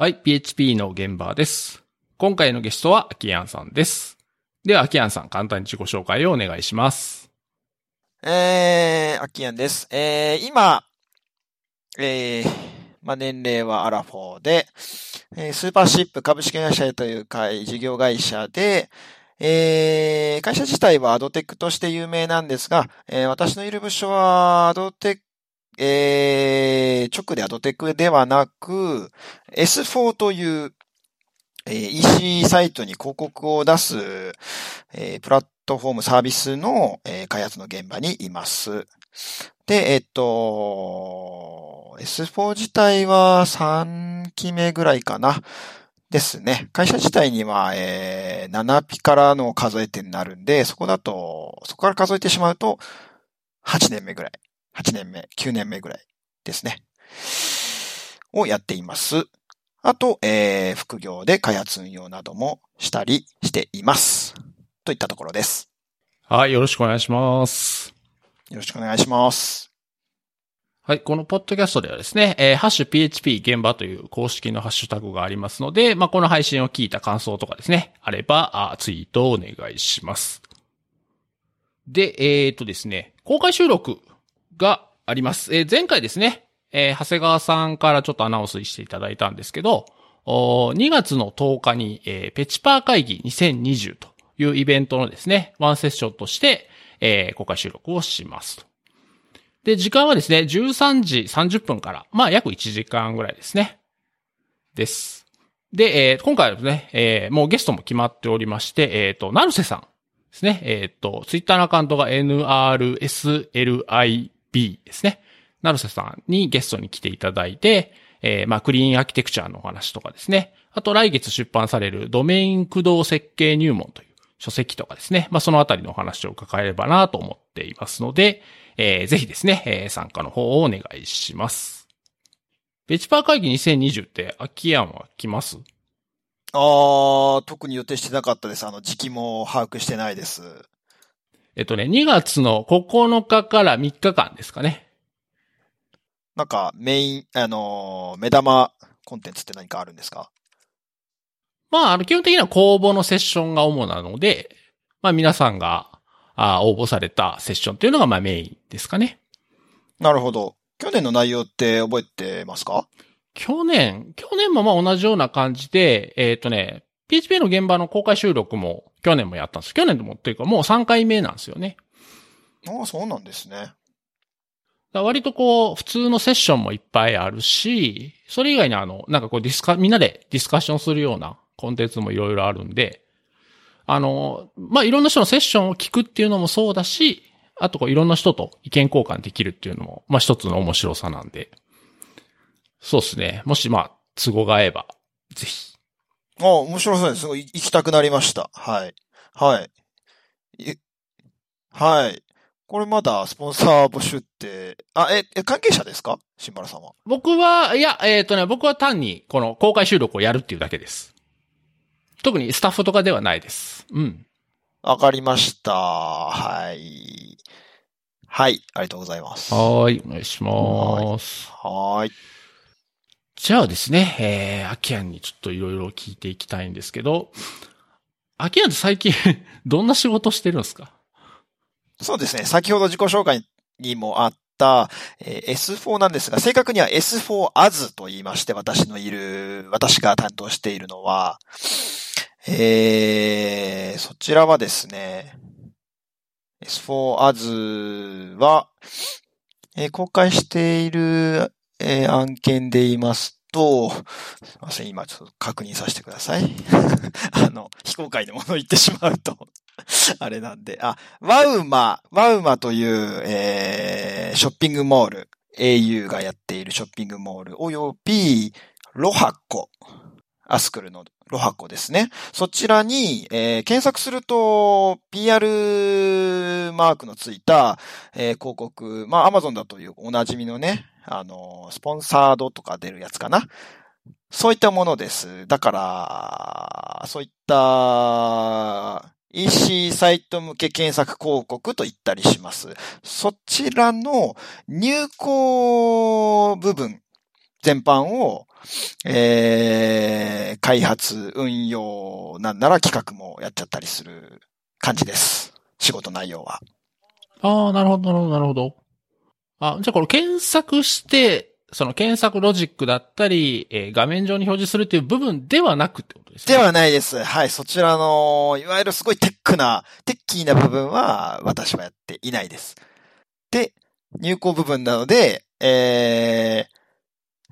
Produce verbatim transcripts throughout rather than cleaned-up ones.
はい、ピーエイチピー の現場です。今回のゲストはアキヤンさんです。ではアキヤンさん、簡単に自己紹介をお願いします。えー、アキヤンです。えー、今、えー、まあ、年齢はアラフォーで、えー、スーパーシップ株式会社という会、事業会社で、えー、会社自体はアドテックとして有名なんですが、えー、私のいる部署はアドテック、えー、直でアドテックではなく、エスフォー という、えー、イーシー サイトに広告を出す、えー、プラットフォームサービスの、えー、開発の現場にいます。で、えっと、エスフォー 自体はさんきめぐらいかな。ですね。会社自体には、えー、ななぴからの数えてになるんで、そこだと、そこから数えてしまうと、はちねんめぐらい。はちねんめ、きゅうねんめぐらいですね。をやっています。あと、えー、副業で開発運用などもしたりしています。といったところです。はい、よろしくお願いします。よろしくお願いします。はい、このポッドキャストではですね、えー、ハッシュ ピーエイチピー 現場という公式のハッシュタグがありますので、まあ、この配信を聞いた感想とかですね、あれば、あ、ツイートをお願いします。で、えーとですね、公開収録があります。えー、前回ですね、えー、長谷川さんからちょっとアナウンスしていただいたんですけど、にがつのとおかに、えー、ペチパー会議にせんにじゅうというイベントのですね、ワンセッションとして、えー、公開収録をしますと。で、時間はですね、じゅうさんじさんじゅっぷんから、まあ、約いちじかんぐらいですね。です。で、えー、今回はですね、えー、もうゲストも決まっておりまして、えっと、成瀬さんですね。えっと、ツイッターのアカウントが エヌアールエスエルアイB ですね。成瀬さんにゲストに来ていただいて、えー、まあ、クリーンアーキテクチャのお話とかですね。あと、来月出版されるドメイン駆動設計入門という書籍とかですね。まあ、そのあたりのお話を伺えればなと思っていますので、えー、ぜひですね、えー、参加の方をお願いします。ベチパー会議にせんにじゅうって、秋山は来ます？あー、特に予定してなかったです。あの、時期も把握してないです。えっとね、にがつのここのかからみっかかんですかね。なんかメイン、あの、目玉コンテンツって何かあるんですか？まあ、あの、基本的には公募のセッションが主なので、まあ皆さんがあ応募されたセッションというのがまあメインですかね。なるほど。去年の内容って覚えてますか？去年、去年もまあ同じような感じで、えっとね、ピーエイチピー の現場の公開収録も去年もやったんです。去年でもっていうかもうさんかいめなんですよね。ああ、そうなんですね。だ割とこう、普通のセッションもいっぱいあるし、それ以外にあの、なんかこうディスカ、みんなでディスカッションするようなコンテンツもいろいろあるんで、あの、まあ、いろんな人のセッションを聞くっていうのもそうだし、あとこういろんな人と意見交換できるっていうのも、まあ、一つの面白さなんで。そうですね。もしまあ、都合が合えば、ぜひ。ああ、面白そうです。すごい行きたくなりました。はい。はい。はい。これまだスポンサー募集って、あ、え、え関係者ですか？新原さんは。僕は、いや、えっとね、僕は単にこの公開収録をやるっていうだけです。特にスタッフとかではないです。うん。わかりました。はい。はい。ありがとうございます。はい。お願いします。はい。じゃあですね、えー、アキヤンにちょっといろいろ聞いていきたいんですけど、アキヤンって最近、どんな仕事してるんですか？そうですね、先ほど自己紹介にもあった、えー、エスフォー なんですが、正確には エスフォーエーエス と言いまして、私のいる、私が担当しているのは、えー、そちらはですね、エスフォーエーエス は、えー、公開している、えー、案件で言いますと、すいません、今ちょっと確認させてください。あの、非公開のものを言ってしまうと、あれなんで、あ、ワウマ、ワウマという、えー、ショッピングモール、エーユー がやっているショッピングモール、および、ロハコ、アスクルのロハコですね。そちらに、えー、検索すると、ピーアール マークのついた、えー、広告、まあ、Amazon だというおなじみのね、あの、スポンサードとか出るやつかな。そういったものです。だから、そういった、イーシー サイト向け検索広告と言ったりします。そちらの入稿部分全般を、えー、開発、運用、なんなら企画もやっちゃったりする感じです。仕事内容は。ああ、なるほど、なるほど、なるほど。あ、じゃあこれ検索して、その検索ロジックだったり、えー、画面上に表示するっていう部分ではなくってことですね。ではないです。はい。そちらの、いわゆるすごいテックな、テッキーな部分は私はやっていないです。で、入稿部分なので、え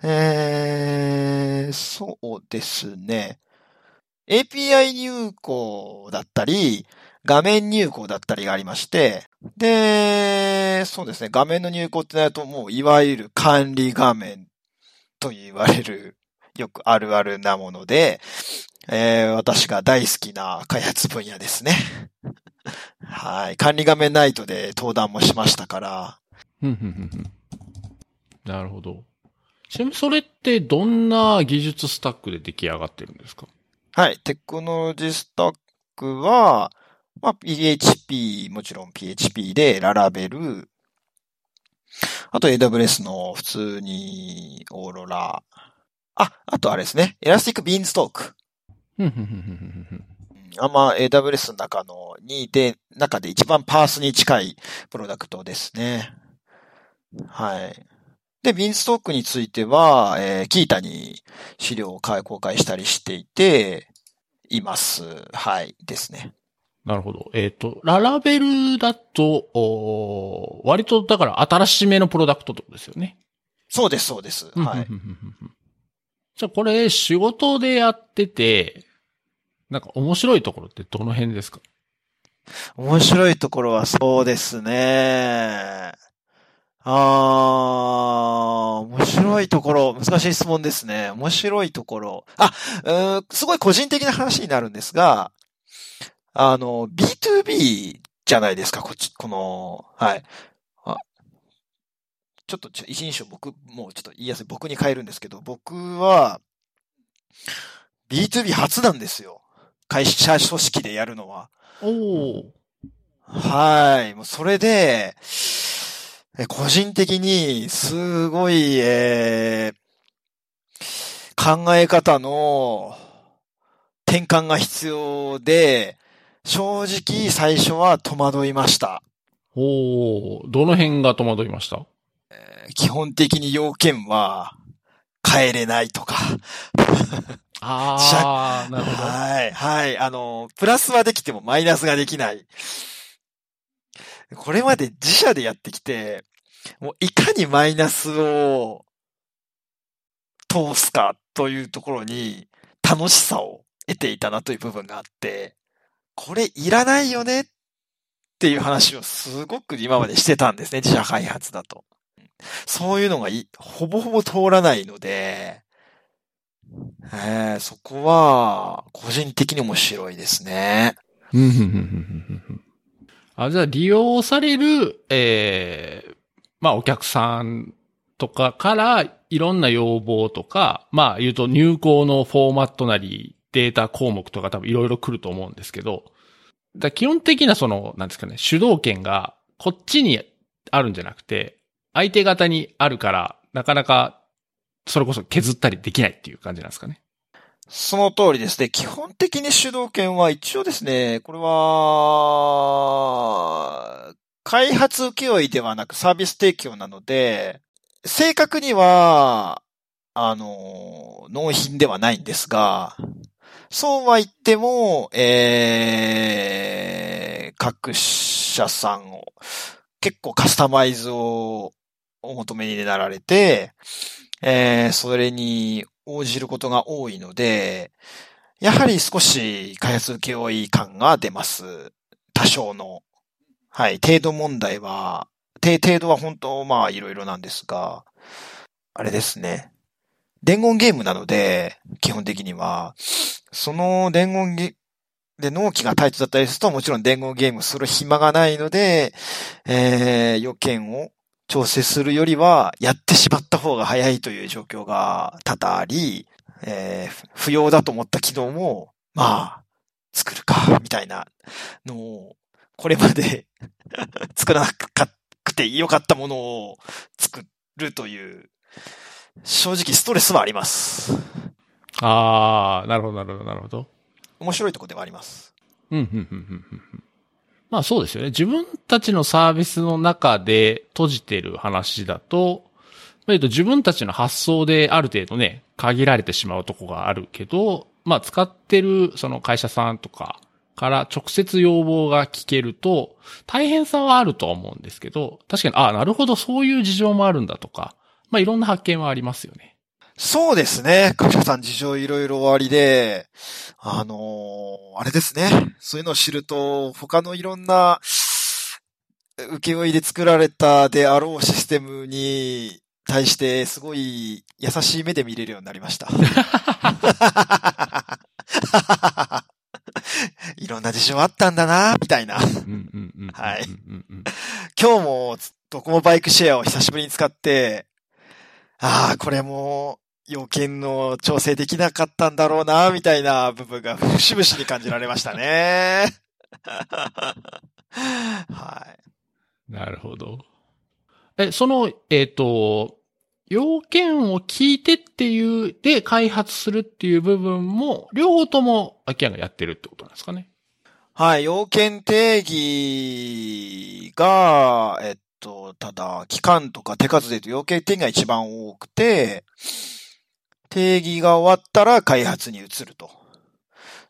ー、えー、そうですね。エーピーアイ 入稿だったり、画面入稿だったりがありまして、で、そうですね、画面の入稿ってなるともういわゆる管理画面と言われる、よくあるあるなもので、えー、私が大好きな開発分野ですね。はい、管理画面ナイトで登壇もしましたから。なるほど。ちなみにそれってどんな技術スタックで出来上がってるんですか？はい、テクノロジースタックは、まあ、ピーエイチピー、もちろん ピーエイチピー で、ララベル、あと エーダブリューエス の普通にオーロラ、あ、あとあれですね、エラスティックビーンストーク。あんま エーダブリューエス の中のにで、中で一番パースに近いプロダクトですね。はい。で、ビーンストックについては、えー、キータに資料を公開したりしていて、います。はい、ですね。なるほど。えっと、ララベルだと、お割と、だから新しめのプロダクトってことですよね。そうです、そうです。はい。じゃあ、これ、仕事でやってて、なんか面白いところってどの辺ですか？面白いところはそうですね。あー、面白いところ、難しい質問ですね。面白いところ。あ、うーん、すごい個人的な話になるんですが、あの、ビーツービー じゃないですか、こっち、この、はい。あ、ちょっと、一人称僕、もうちょっと言いやすい、僕に変えるんですけど、僕は、ビーツービー 初なんですよ。会社組織でやるのは。おー。はい。もうそれで、個人的に、すごい、えー、考え方の転換が必要で、正直最初は戸惑いました。おー、どの辺が戸惑いました？えー、基本的に要件は、変えれないとか。あー、なるほど。はい、はい。あの、プラスはできてもマイナスができない。これまで自社でやってきて、もういかにマイナスを通すかというところに楽しさを得ていたなという部分があって、これいらないよねっていう話をすごく今までしてたんですね、自社開発だと。そういうのがいほぼほぼ通らないので、えー、そこは個人的に面白いですね。あ、じゃあ利用される、ええー、まあお客さんとかからいろんな要望とか、まあ言うと入稿のフォーマットなりデータ項目とか多分いろいろ来ると思うんですけど、だ基本的なその、なんですかね、主導権がこっちにあるんじゃなくて、相手方にあるから、なかなかそれこそ削ったりできないっていう感じなんですかね。その通りですね。基本的に主導権は一応ですね、これは、開発請負ではなくサービス提供なので、正確には、あの、納品ではないんですが、そうは言っても、えー、各社さんを、結構カスタマイズをお求めになられて、えー、それに、応じることが多いので、やはり少し開発請負感が出ます。多少の。はい。程度問題は、程度は本当、まあ、いろいろなんですが、あれですね。伝言ゲームなので、基本的には、その伝言ゲで納期がタイトだったりすると、もちろん伝言ゲームする暇がないので、えー、要件を、調整するよりは、やってしまった方が早いという状況が多々あり、えー、不要だと思った機能も、まあ、作るか、みたいなのを、これまで作らなくてよかったものを作るという、正直ストレスはあります。ああ、なるほど、なるほど、なるほど。面白いところではあります。うん、うん、うん、うん。まあそうですよね。自分たちのサービスの中で閉じてる話だと、まあ、えっと自分たちの発想である程度ね、限られてしまうとこがあるけど、まあ使ってるその会社さんとかから直接要望が聞けると、大変さはあるとは思うんですけど、確かに、ああ、なるほど、そういう事情もあるんだとか、まあいろんな発見はありますよね。そうですね。各社さん事情いろいろありで、あのー、あれですね。そういうのを知ると、他のいろんな、請負で作られたであろうシステムに対して、すごい優しい目で見れるようになりました。いろんな事情あったんだな、みたいな。はい。今日も、ドコモバイクシェアを久しぶりに使って、ああ、これも、要件の調整できなかったんだろうな、みたいな部分が節々に感じられましたね。はい。なるほど。え、その、えっと、要件を聞いてっていう、で開発するっていう部分も、両方ともアキアがやってるってことなんですかね。はい、要件定義が、えっと、と、ただ、期間とか手数で言うと要件定義が一番多くて、定義が終わったら開発に移ると。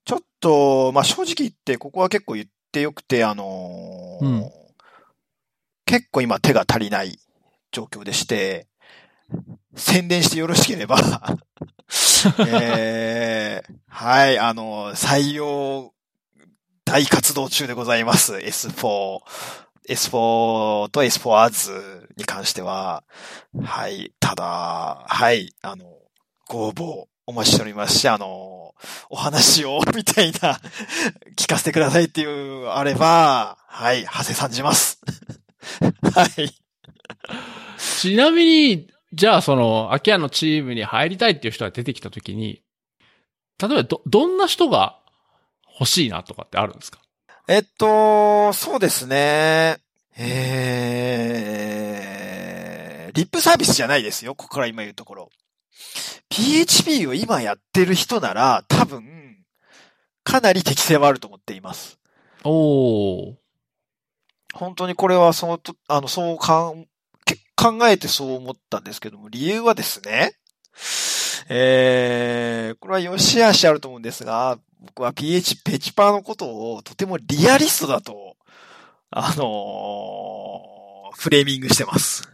ちょっと、まあ、正直言って、ここは結構言ってよくて、あのーうん、結構今手が足りない状況でして、宣伝してよろしければ、えー、はい、あのー、採用大活動中でございます。エスフォー。エスフォー と エスフォーエーエス に関しては、はい、ただ、はい、あの、ご応募お待ちしておりますし、あの、お話を、みたいな、聞かせてくださいっていう、あれば、はい、長谷さんじます。はい。ちなみに、じゃあ、その、アキアのチームに入りたいっていう人が出てきたときに、例えば、ど、どんな人が欲しいなとかってあるんですか？えっと、そうですね。えー、リップサービスじゃないですよ。ここから今言うところ。ピーエイチピー を今やってる人なら、多分、かなり適性はあると思っています。おー。本当にこれはその、あの、そうかん、考えてそう思ったんですけども、理由はですね、えー、これは良し悪しあると思うんですが、僕は ピーエイチ、ペチパーのことをとてもリアリストだと、あのー、フレーミングしてます。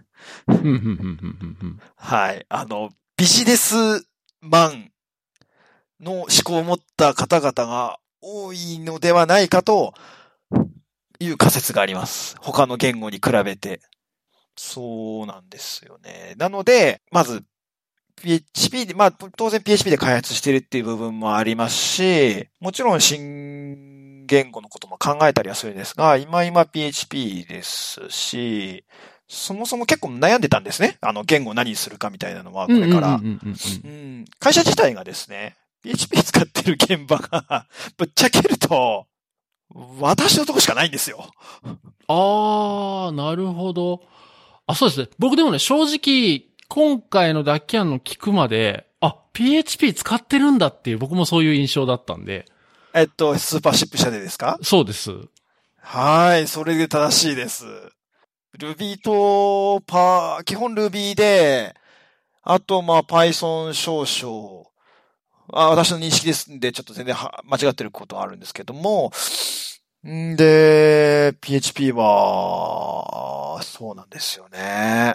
はい。あの、ビジネスマンの思考を持った方々が多いのではないかという仮説があります。他の言語に比べて。そうなんですよね。なので、まず、ピーエイチピー で、まあ、当然 ピーエイチピー で開発してるっていう部分もありますし、もちろん新言語のことも考えたりはするんですが、今今 ピーエイチピー ですし、そもそも結構悩んでたんですね。あの、言語何にするかみたいなのは、これから。会社自体がですね、ピーエイチピー 使ってる現場が、ぶっちゃけると、私のとこしかないんですよ。あー、なるほど。あ、そうですね。僕でもね、正直、今回のダッキアンの聞くまで、あ、ピーエイチピー 使ってるんだっていう、僕もそういう印象だったんで。えっと、スーパーシップ社でですか？そうです。はい、それで正しいです。Ruby と、パー、基本 Ruby で、あと、まあ、Python 少々。あ、私の認識ですんで、ちょっと全然は間違ってることはあるんですけども。んで、ピーエイチピー は、そうなんですよね。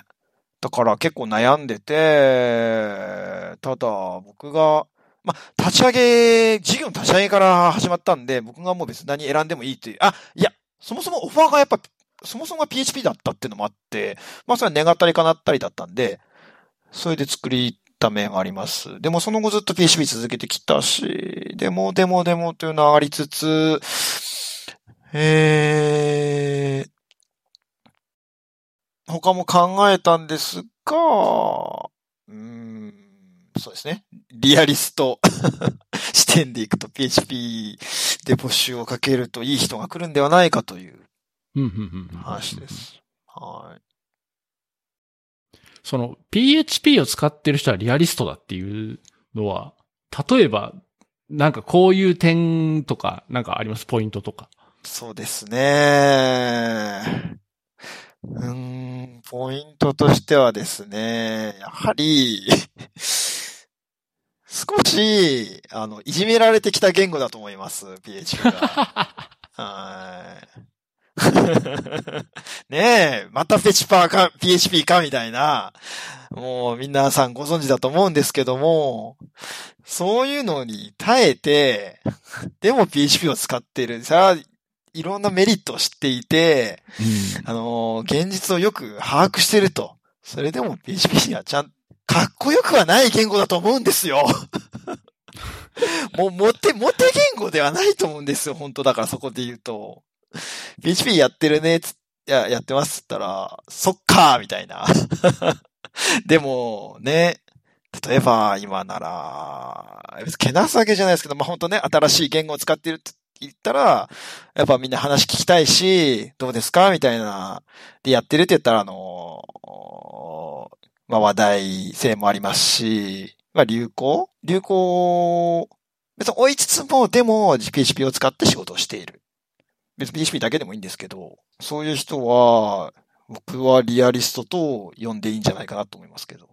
だから結構悩んでて、ただ僕が、ま、立ち上げ、事業の立ち上げから始まったんで、僕がもう別に何選んでもいいっていう、あ、いや、そもそもオファーがやっぱ、そもそもが ピーエイチピー だったっていうのもあって、まあそれは願ったりかなったりだったんで、それで作りた面はあります。でもその後ずっと ピーエイチピー 続けてきたし、でもでもでもというのはありつつ、えー、他も考えたんですが、うーん、そうですね。リアリスト視点でいくと ピーエイチピー で募集をかけるといい人が来るんではないかという話です。はい。その ピーエイチピー を使ってる人はリアリストだっていうのは、例えば、なんかこういう点とか、なんかあります？ポイントとか。そうですね。うーん、ポイントとしてはですね、やはり、少し、あの、いじめられてきた言語だと思います、ピーエイチピー が。はい。ねえ、またペチパーか、ピーエイチピー かみたいな、もう皆さんご存知だと思うんですけども、そういうのに耐えて、でも ピーエイチピー を使っている。さあ、いろんなメリットを知っていて、うん、あの、現実をよく把握していると。それでも ピーエイチピー にはちゃん、かっこよくはない言語だと思うんですよ。もう、モテ、モテ言語ではないと思うんですよ。本当だからそこで言うと。ピーエイチピー やってるね、つ、や、やってますっつったら、そっかーみたいな。でも、ね、例えば、今なら、けなすわけじゃないですけど、まあ、ほんとね、新しい言語を使ってるって言ったら、やっぱみんな話聞きたいし、どうですかみたいな。で、やってるって言ったら、あの、まあ、話題性もありますし、まあ、流行流行、別に追いつつも、でも、ピーエイチピー を使って仕事をしている。別に ピーエイチピー だけでもいいんですけど、そういう人は、僕はリアリストと呼んでいいんじゃないかなと思いますけど。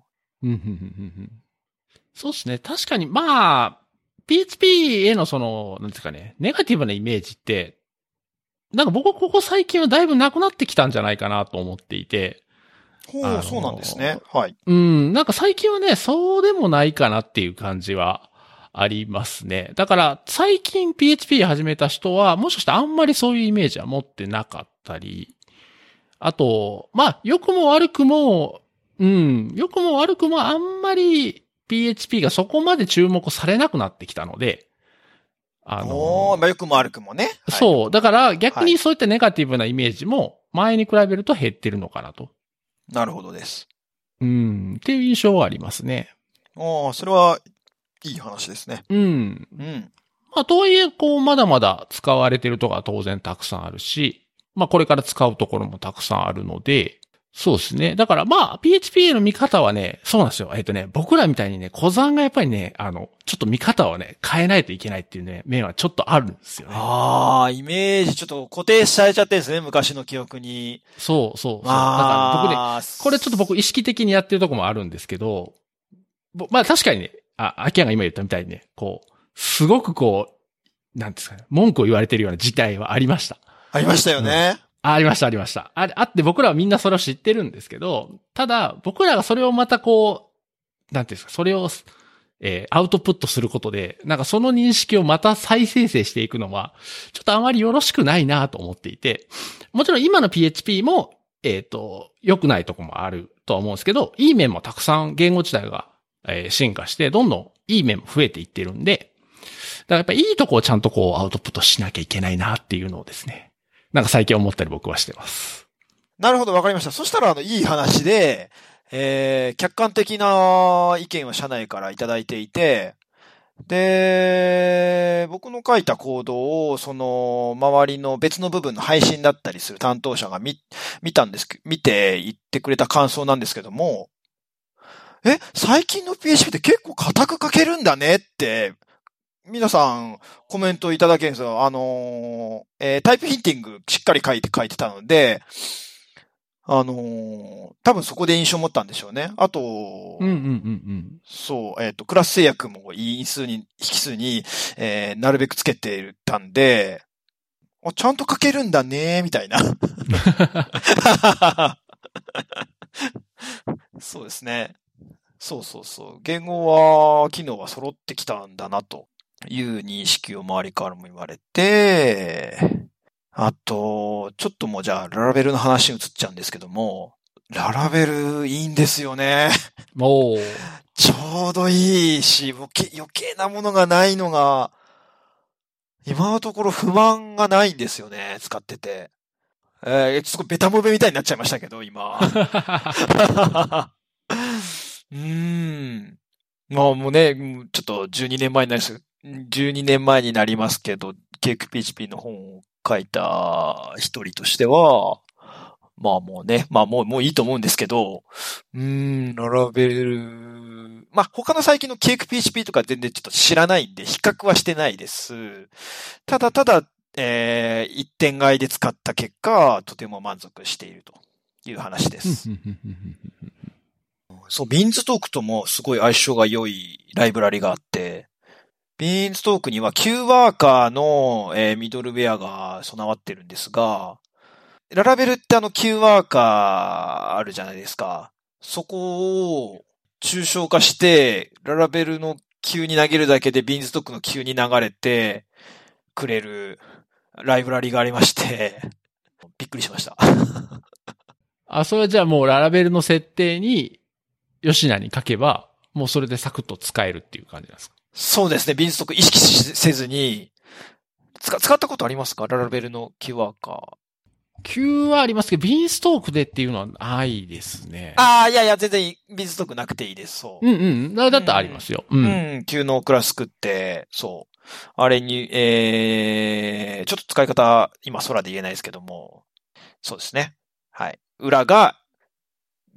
そうですね。確かに、まあ、ピーエイチピー へのその、なんですかね、ネガティブなイメージって、なんか僕はここ最近はだいぶなくなってきたんじゃないかなと思っていて。ほう、そうなんですね。はい。うん、なんか最近はね、そうでもないかなっていう感じは。ありますね。だから、最近 ピーエイチピー 始めた人は、もしかしたらあんまりそういうイメージは持ってなかったり、あと、まあ、良くも悪くも、うん、良くも悪くもあんまり ピーエイチピー がそこまで注目されなくなってきたので、あの、まあ、良くも悪くもね。そう。だから、逆にそういったネガティブなイメージも、前に比べると減ってるのかなと。なるほどです。うん、っていう印象はありますね。ああ、それは、いい話ですね。うん。うん。まあ、とはいえ、こう、まだまだ使われてるとか当然たくさんあるし、まあ、これから使うところもたくさんあるので、そうですね。だから、まあ、ピーエイチピー への見方はね、そうなんですよ。えっとね、僕らみたいにね、古参がやっぱりね、あの、ちょっと見方をね、変えないといけないっていうね、面はちょっとあるんですよね。ああ、イメージちょっと固定されちゃってるんですね、昔の記憶に。そうそうそう。だから僕ね、これちょっと僕意識的にやってるとこもあるんですけど、まあ、確かにね、あ、秋山が今言ったみたいにね、こう、すごくこう、なんですかね、文句を言われてるような事態はありました。ありましたよね。うん、あ, ありました、ありました。ああって僕らはみんなそれを知ってるんですけど、ただ、僕らがそれをまたこう、なんていうんですか、それを、えー、アウトプットすることで、なんかその認識をまた再生成していくのは、ちょっとあまりよろしくないなと思っていて、もちろん今の ピーエイチピー も、えっと、良くないとこもあるとは思うんですけど、いい面もたくさん言語自体が、進化して、どんどんいい面も増えていってるんで、だからやっぱいいとこをちゃんとこうアウトプットしなきゃいけないなっていうのをですね、なんか最近思ったり僕はしてます。なるほど、わかりました。そしたら、あの、いい話で、えー、客観的な意見を社内からいただいていて、で、僕の書いたコードを、その、周りの別の部分の配信だったりする担当者が見、見たんです、見て言ってくれた感想なんですけども、え、最近の ピーエイチピー って結構固く書けるんだねって、皆さんコメントいただけるんですよ。あのーえー、タイプヒンティングしっかり書いて書いてたので、あのー、多分そこで印象を持ったんでしょうね。あと、うんうんうんうん、そう、えっと、クラス制約も因数に、引数に、えー、なるべくつけていたんで、あ、ちゃんと書けるんだね、みたいな。そうですね。そうそうそう。言語は、機能は揃ってきたんだな、という認識を周りからも言われて、あと、ちょっともうじゃあ、ララベルの話に移っちゃうんですけども、ララベルいいんですよね。おー。ちょうどいいし、余計なものがないのが、今のところ不満がないんですよね、使ってて。えー、ちょっとベタモベみたいになっちゃいましたけど、今。うーん。まあもうね、ちょっとじゅうにねんまえになります。じゅうにねんまえになりますけど、ケーク ピーエイチピー の本を書いた一人としては、まあもうね、まあもう、もういいと思うんですけど、うーん、ララベル、まあ他の最近の ケーエックスピーエイチピー とか全然ちょっと知らないんで比較はしてないです。ただただ、えー、一点買いで使った結果、とても満足しているという話です。そう、ビーンズトークともすごい相性が良いライブラリがあって、ビーンズトークには Q ワーカーの、えー、ミドルウェアが備わってるんですが、ララベルってあの Q ワーカーあるじゃないですか。そこを抽象化して、ララベルの Q に投げるだけでビーンズトークの Q に流れてくれるライブラリがありまして、びっくりしました。あ、それはじゃあもうララベルの設定に吉名に書けば、もうそれでサクッと使えるっていう感じなんですか？そうですね。ビーンズトーク意識せずに、使、使ったことありますか？ララベルの Q ワーカー。Q はありますけど、ビーンストークでっていうのはないですね。ああ、いやいや、全然ビーンストークなくていいです。そう。うんうん。だったらありますよ。うん。うん、Q のクラス作って、そう。あれに、えー、ちょっと使い方、今空で言えないですけども、そうですね。はい。裏が、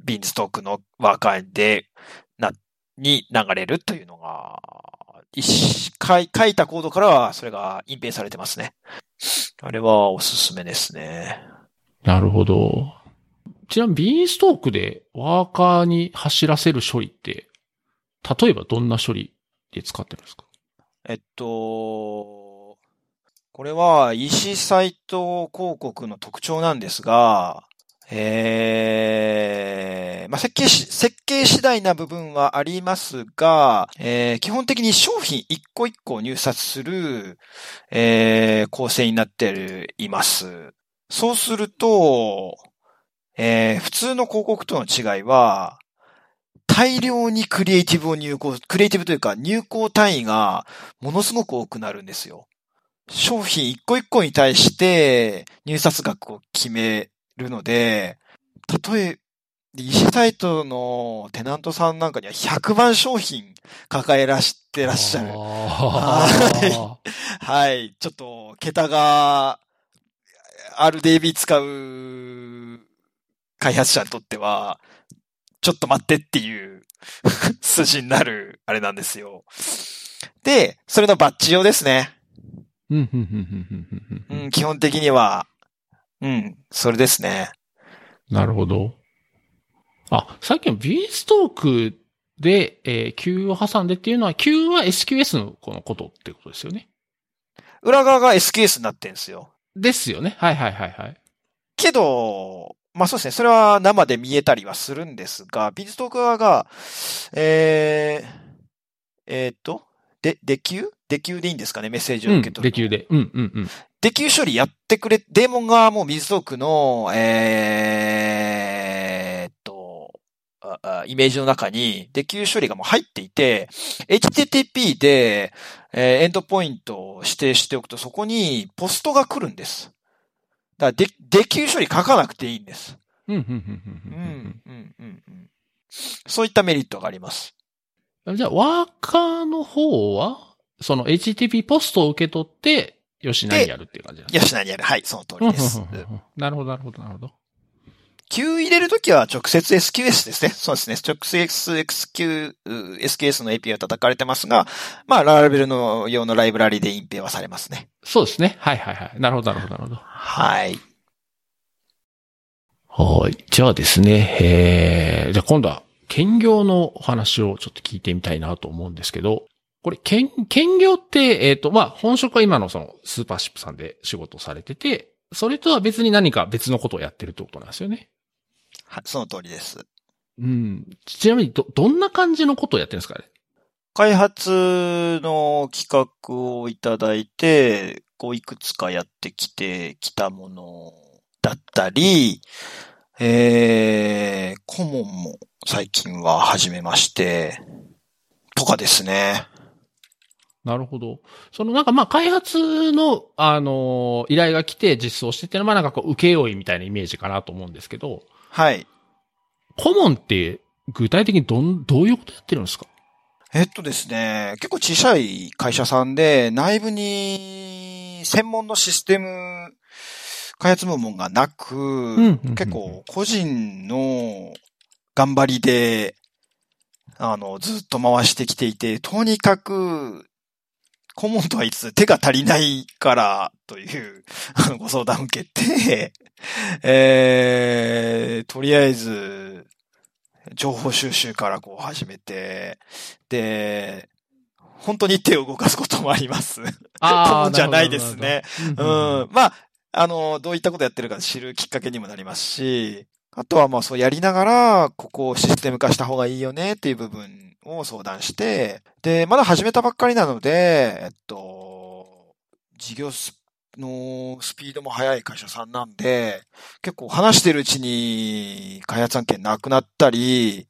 ビーンストークのワーカーで、な、に流れるというのが、一回書いたコードからは、それが隠蔽されてますね。あれはおすすめですね。なるほど。ちなみにビーンストークでワーカーに走らせる処理って、例えばどんな処理で使ってるんですか？えっと、これは イーシー サイト広告の特徴なんですが、えー、まあ、設計し、設計次第な部分はありますが、えー、基本的に商品一個一個を入札する、えー、構成になっています。そうすると、えー、普通の広告との違いは、大量にクリエイティブを入稿、クリエイティブというか入稿単位がものすごく多くなるんですよ。商品一個一個に対して入札額を決め、るので、例え、イーシーサイトのテナントさんなんかにはひゃくまん商品抱えらしてらっしゃる。はい。はい。ちょっと、桁が、アールディービー 使う開発者にとっては、ちょっと待ってっていう筋になる、あれなんですよ。で、それのバッジ用ですね。うん、基本的には、うん、それですね。なるほど。あ、さっきのビーンストークで、えー、Q を挟んでっていうのは、Q は エスキューエス のこのことってことですよね。裏側が エスキューエス になってるんですよ。ですよね。はいはいはいはい。けど、まあそうですね。それは生で見えたりはするんですが、ビーンストーク側が、えー、えー、っと、で、で級で級でいいんですかね、メッセージを受け取る。うん、で級で。うんうんうん。で級処理やってくれ、デーモンがもうビーンストークの、えーっとああ、イメージの中にで級処理がもう入っていて、エイチティーティーピー で、えー、エンドポイントを指定しておくとそこにポストが来るんです。だからで級処理書かなくていいんです。うんうんうんうんうんうんうん。そういったメリットがあります。じゃあ、ワーカーの方は、その エイチティーティーピー ポストを受け取って、吉名にやるっていう感じなんですか？吉名にやる。はい、その通りです。なるほど、なるほど、なるほど。Q 入れるときは直接 エスキューエス ですね。そうですね。直接 エスキューエス の エーピーアイ を叩かれてますが、まあ、ララベルの用のライブラリで隠蔽はされますね。そうですね。はいはいはい。なるほど、なるほど、なるほど。はい。はい。じゃあですね、えー、じゃあ今度は、兼業のお話をちょっと聞いてみたいなと思うんですけど、これ、兼、兼業って、えっと、まあ、本職は今のそのスーパーシップさんで仕事をされてて、それとは別に何か別のことをやってるってことなんですよね。はい、その通りです。うん。ちなみに、ど、どんな感じのことをやってるんですかね？開発の企画をいただいて、こう、いくつかやってきてきたものだったり、えー、顧問も最近は始めまして、とかですね。なるほど。そのなんかまあ開発の、あのー、依頼が来て実装してっていうのはなんかこう請負いみたいなイメージかなと思うんですけど。はい。顧問って具体的にどん、どういうことやってるんですか？えっとですね、結構小さい会社さんで内部に専門のシステム開発部門がなく、うん、結構個人の頑張りで、あの、ずっと回してきていて、とにかく、顧問とはいつ手が足りないからというご相談を受けて、えー、とりあえず、情報収集からこう始めて、で、本当に手を動かすこともあります。ああ、じゃないですね。うん。まあ、あの、どういったことやってるか知るきっかけにもなりますし、あとはまあそうやりながら、ここをシステム化した方がいいよねっていう部分を相談して、で、まだ始めたばっかりなので、えっと、事業のスピードも速い会社さんなんで、結構話してるうちに開発案件なくなったり、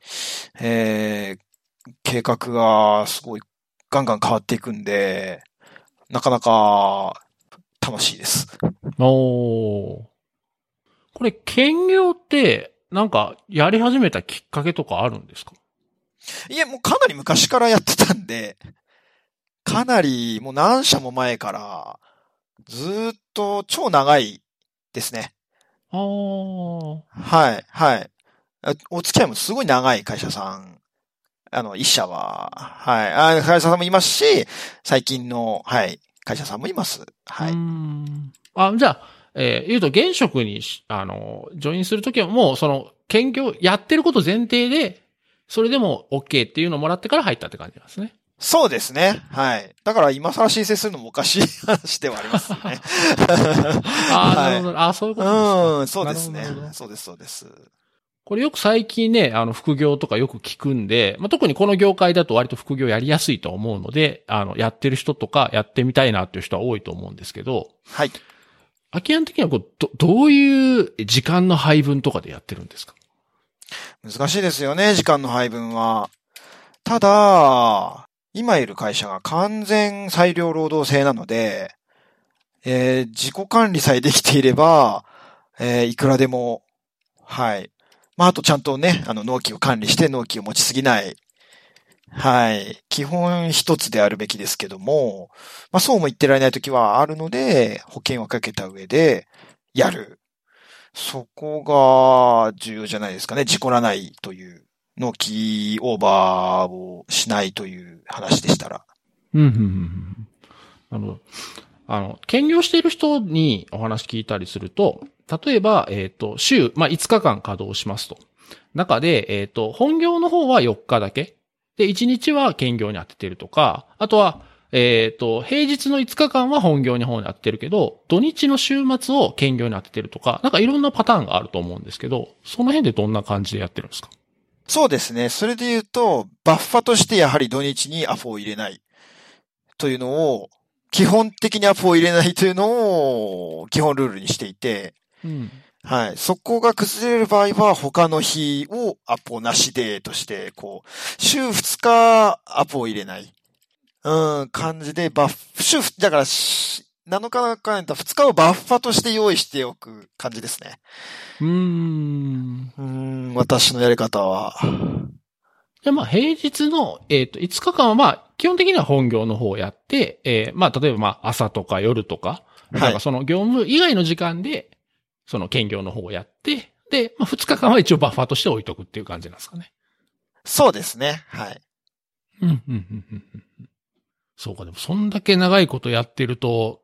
えー、計画がすごいガンガン変わっていくんで、なかなか楽しいです。おー。これ、兼業って、なんか、やり始めたきっかけとかあるんですか？いや、もうかなり昔からやってたんで、かなり、もう何社も前から、ずっと超長いですね。あー。はい、はい。お付き合いもすごい長い会社さん。あの、一社は、はい。あ、会社さんもいますし、最近の、はい、会社さんもいます。はい。うーん。あ、じゃあ、えー、言うと、現職に、あの、ジョインするときは、もう、その、兼業、やってること前提で、それでも OK っていうのをもらってから入ったって感じなんですね。そうですね。はい。だから、今更申請するのもおかしい話ではありますね。ああ、はい、なるほど。ああ、そういうことですね。うん、そうですね。そうです、そうです。これよく最近ね、あの、副業とかよく聞くんで、まあ、特にこの業界だと割と副業やりやすいと思うので、あの、やってる人とか、やってみたいなっていう人は多いと思うんですけど。はい。アキアン的にはこう ど, どういう時間の配分とかでやってるんですか？難しいですよね、時間の配分は。ただ、今いる会社が完全裁量労働制なので、えー、自己管理さえできていれば、えー、いくらでも、はい。まあ、あとちゃんとね、あの、納期を管理して納期を持ちすぎない。はい。基本一つであるべきですけども、まあそうも言ってられないときはあるので、保険をかけた上でやる。そこが重要じゃないですかね。事故らないという、納期オーバーをしないという話でしたら。うん、うん、うん。なるほど。あの、兼業している人にお話聞いたりすると、例えば、えっと、週、まあいつかかん稼働しますと。中で、えっと、本業の方はよっかだけ。で、いちにちは兼業に当ててるとか、あとは、えっと、平日のいつかかんは本業の方に当ててるけど、土日の週末を兼業に当ててるとか、なんかいろんなパターンがあると思うんですけど、その辺でどんな感じでやってるんですか？そうですね。それで言うと、バッファとしてやはり土日にアフォを入れないというのを、基本的にアフォを入れないというのを基本ルールにしていて、うん、はい。そこが崩れる場合は他の日をアポなしでとして、こう、週ふつかアポを入れない。うん、感じで、バッフ、週、だから、なのかかんだふつかをバッファとして用意しておく感じですね。うーん。うーん、私のやり方は。で、まあ、平日の、えっと、いつかかんはまあ、基本的には本業の方をやって、えー、まあ、例えばまあ、朝とか夜とか、はい、なんかその業務以外の時間で、その兼業の方をやって、で、まあ、ふつかかんは一応バッファーとして置いとくっていう感じなんですかね。そうですね。はい。うん、うん、うん、うん。そうか、でもそんだけ長いことやってると、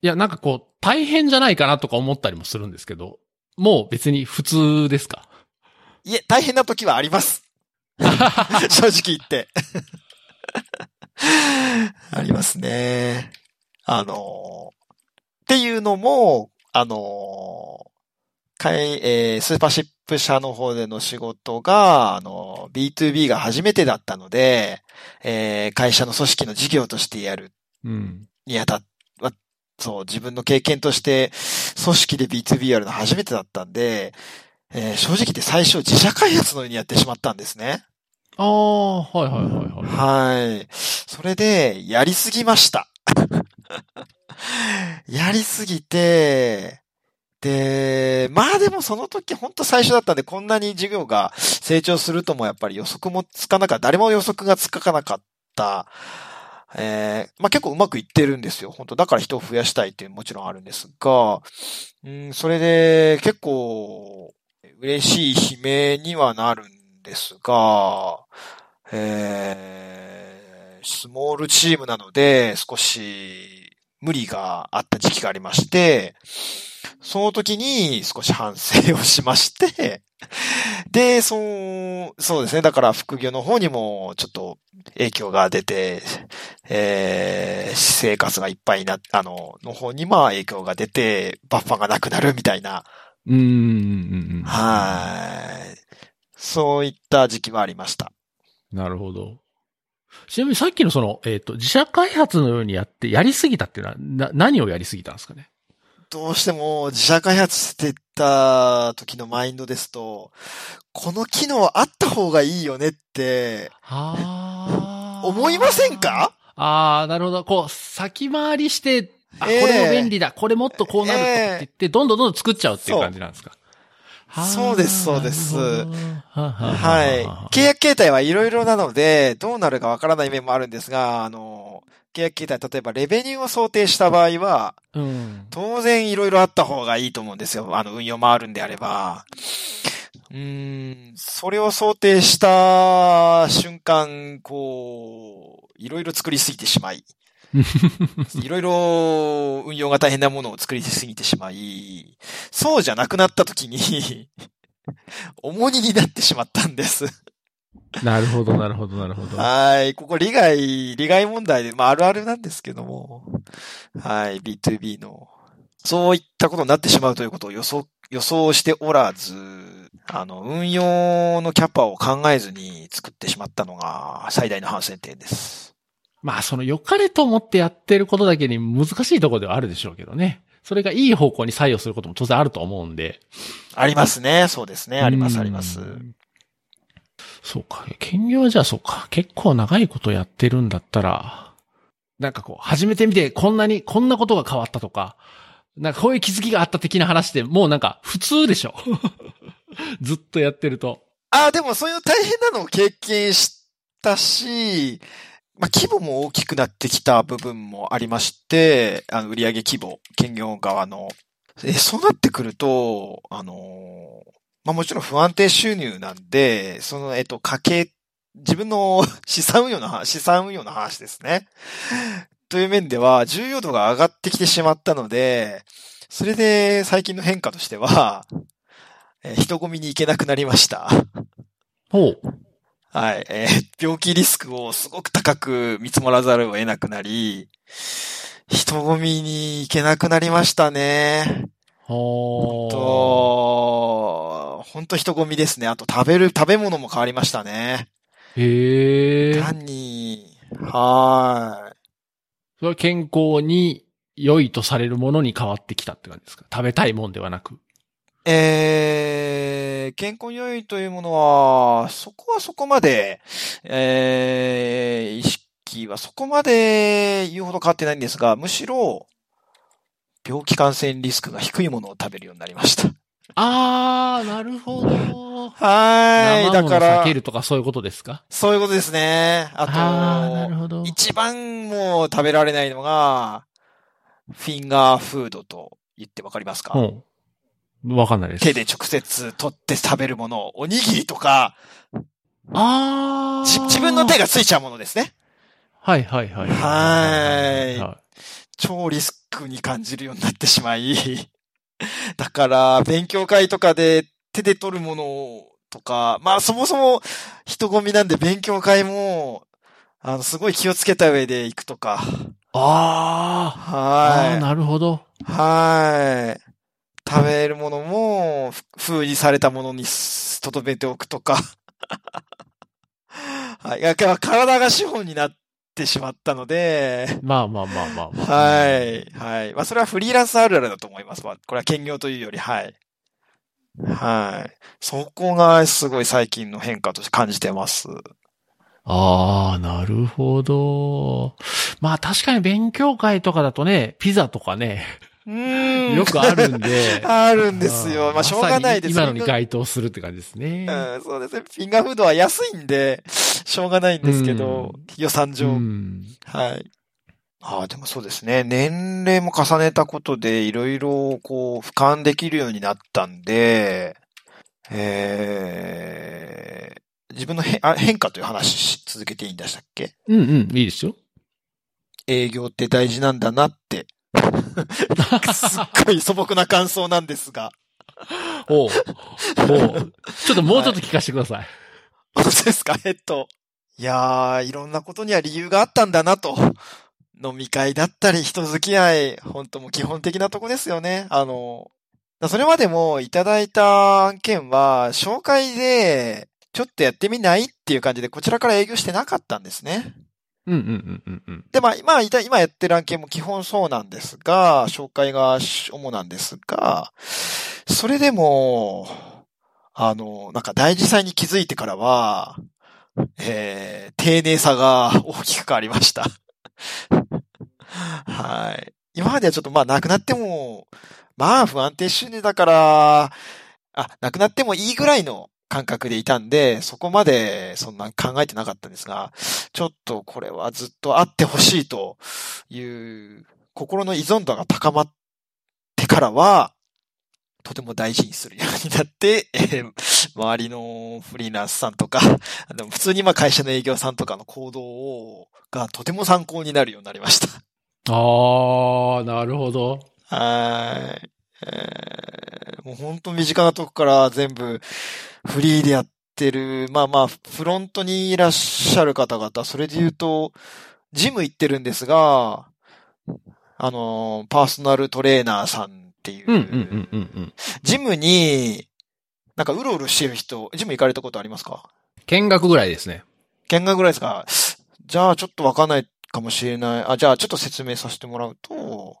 いや、なんかこう、大変じゃないかなとか思ったりもするんですけど、もう別に普通ですか？いえ、大変な時はあります。正直言って。ありますね。あの、っていうのも、あの、会、えー、スーパーシップ社の方での仕事が、あの、ビーツービー が初めてだったので、えー、会社の組織の事業としてやる。うん。にあたっ、そう、自分の経験として、組織で ビーツービー やるの初めてだったんで、えー、正直言って最初自社開発のようにやってしまったんですね。ああ、はいはいはいはい。はい。それで、やりすぎました。やりすぎて、で、まあでもその時ほんと最初だったんでこんなに事業が成長するともやっぱり予測もつかなかった、誰も予測がつかなかったえー、まあ、結構うまくいってるんですよ。本当だから人を増やしたいっていうのもちろんあるんですが、うん、それで結構嬉しい悲鳴にはなるんですが、えー、スモールチームなので少し無理があった時期がありまして、その時に少し反省をしまして、で、そう、そうですね。だから副業の方にもちょっと影響が出て、えー、私生活がいっぱいな、あの、の方にまあ影響が出て、バッファがなくなるみたいな。うーん。はい。そういった時期はありました。なるほど。ちなみにさっきのその、えっと、自社開発のようにやって、やりすぎたっていうのは、な、何をやりすぎたんですかね？どうしても自社開発してた時のマインドですと、この機能あった方がいいよねって、思いませんか？ああ、なるほど。こう、先回りして、あ、えー、これも便利だ。これもっとこうなるとって言って、えー、どんどんどんどん作っちゃうっていう感じなんですか？そうです、そうです。はい。契約形態はいろいろなので、どうなるかわからない面もあるんですが、あの、契約形態、例えばレベニューを想定した場合は、うん、当然いろいろあった方がいいと思うんですよ。あの、運用もあるんであれば。うーん、それを想定した瞬間、こう、いろいろ作りすぎてしまい。いろいろ運用が大変なものを作りすぎてしまい、そうじゃなくなった時に重荷になってしまったんです。なるほど、なるほど、なるほど。はい、ここ利害利害問題で、まああるあるなんですけども、はい、ビーツービー のそういったことになってしまうということを予想予想しておらず、あの運用のキャパを考えずに作ってしまったのが最大の反省点です。まあ、その良かれと思ってやってることだけに難しいところではあるでしょうけどね。それがいい方向に作用することも当然あると思うんで。ありますね。そうですね。あります、あります。そうか。兼業はじゃあそうか。結構長いことやってるんだったら、なんかこう、始めてみて、こんなに、こんなことが変わったとか、なんかこういう気づきがあった的な話でもうなんか普通でしょ。ずっとやってると。ああ、でもそういう大変なのを経験したし、まあ、規模も大きくなってきた部分もありまして、あの、売上規模、兼業側の。え、そうなってくると、あの、まあ、もちろん不安定収入なんで、その、えっと、家計、自分の資産運用の話、資産運用の話ですね。という面では、重要度が上がってきてしまったので、それで最近の変化としては、え、人混みに行けなくなりました。ほう。はい、えー、病気リスクをすごく高く見積もらざるを得なくなり、人混みに行けなくなりましたね。ほー。と、ほんと人混みですね。あと食べる、食べ物も変わりましたね。へー。単に、はーい。それは健康に良いとされるものに変わってきたって感じですか？食べたいもんではなく。えー、健康に良いというものは、そこはそこまで、えー、意識はそこまで言うほど変わってないんですが、むしろ、病気感染リスクが低いものを食べるようになりました。あー、なるほど。はい。だから。避けるとかそういうことですか？そういうことですね。あと、あー、なるほど。一番もう食べられないのが、フィンガーフードと言ってわかりますか？うん、わかんないです。手で直接取って食べるもの、おにぎりとか、あー、自分の手がついちゃうものですね。はいはいはい。はい、はい。超リスクに感じるようになってしまい、だから勉強会とかで手で取るものとか、まあそもそも人混みなんで勉強会もあのすごい気をつけた上で行くとか。あー、はい。あー、なるほど。はい。食べるものも、封じされたものにとどめておくとか、はい。体が資本になってしまったので。まあまあまあまあまあ。はい。はい。まあそれはフリーランスあるあるだと思います。これは兼業というより、はい。はい。そこがすごい最近の変化として感じてます。ああ、なるほど。まあ確かに勉強会とかだとね、ピザとかね。うんよくあるんで。あるんですよ。まあ、しょうがないですね。今のに該当するって感じですね。うん、そうですね。フィンガーフードは安いんで、しょうがないんですけど、予算上。うんはい。ああ、でもそうですね。年齢も重ねたことで、いろいろ、こう、俯瞰できるようになったんで、えー、自分のへあ変化という話し続けていいんでしたっけ？うんうん、いいですよ。営業って大事なんだなって。すっごい素朴な感想なんですが。おう。おう。ちょっともうちょっと聞かせてください。本当ですか？えっと。いやー、いろんなことには理由があったんだなと。飲み会だったり、人付き合い、本当もう基本的なとこですよね。あの、それまでもいただいた案件は、紹介で、ちょっとやってみないっていう感じで、こちらから営業してなかったんですね。うんうんうんうん。で、まあ、今、今やってる案件も基本そうなんですが、紹介が主なんですが、それでも、あの、なんか大事さに気づいてからは、えー、丁寧さが大きく変わりました。はい。今まではちょっとまあ、なくなっても、まあ、不安定収入だから、あ、なくなってもいいぐらいの、感覚でいたんで、そこまでそんな考えてなかったんですが、ちょっとこれはずっとあってほしいという心の依存度が高まってからは、とても大事にするようになって、えー、周りのフリーランスさんとか、でも普通にまあ会社の営業さんとかの行動をがとても参考になるようになりました。ああ、なるほど。はい。えー、もう本当身近なとこから全部フリーでやってる。まあまあ、フロントにいらっしゃる方々、それで言うと、ジム行ってるんですが、あの、パーソナルトレーナーさんっていう。うんうんうんうん、ジムに、なんかうろうろしてる人、ジム行かれたことありますか？見学ぐらいですね。見学ぐらいですか？じゃあちょっとわかんないかもしれない。あ、じゃあちょっと説明させてもらうと、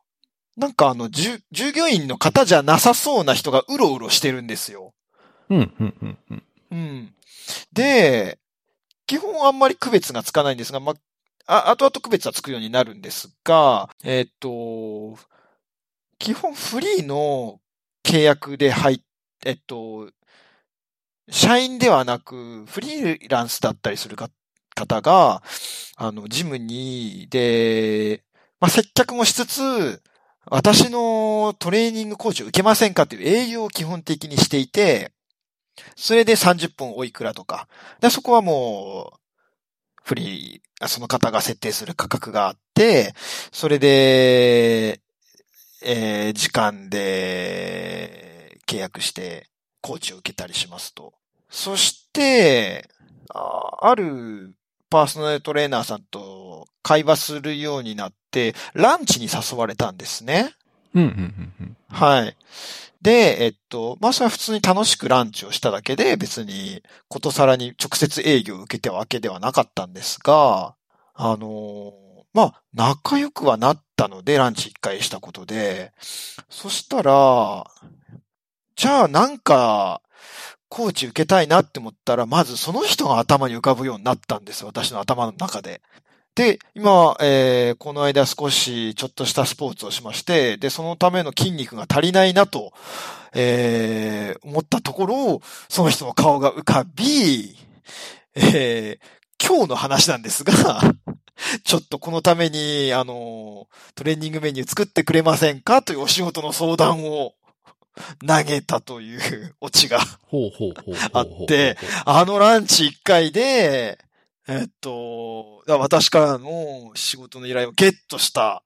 なんかあの、従業員の方じゃなさそうな人がうろうろしてるんですよ。うん、うん、うん、うん。うん。で、基本あんまり区別がつかないんですが、まあ、後々区別はつくようになるんですが、えっと、基本フリーの契約で入っ、えっと、社員ではなく、フリーランスだったりするか方が、あの、ジムに、で、まあ、接客もしつつ、私のトレーニング講習受けませんかっていう営業を基本的にしていて、それでさんじゅっぷんおいくらとか。で、そこはもう、フリー、その方が設定する価格があって、それで、えー、時間で契約して講習を受けたりしますと。そして、あるパーソナルトレーナーさんと会話するようになって、で、ランチに誘われたんですね。うんうんうんうん。はい。で、えっと、まあ、それは普通に楽しくランチをしただけで、別に、ことさらに直接営業を受けたわけではなかったんですが、あの、まあ、仲良くはなったので、ランチ一回したことで、そしたら、じゃあなんか、コーチ受けたいなって思ったら、まずその人が頭に浮かぶようになったんです、私の頭の中で。で、今、えー、この間少しちょっとしたスポーツをしまして、で、そのための筋肉が足りないなと、えー、思ったところを、その人の顔が浮かび、えー、今日の話なんですが、ちょっとこのために、あの、トレーニングメニュー作ってくれませんかというお仕事の相談を投げたというオチがあって、あのランチ一回で、えっと、私からの仕事の依頼をゲットした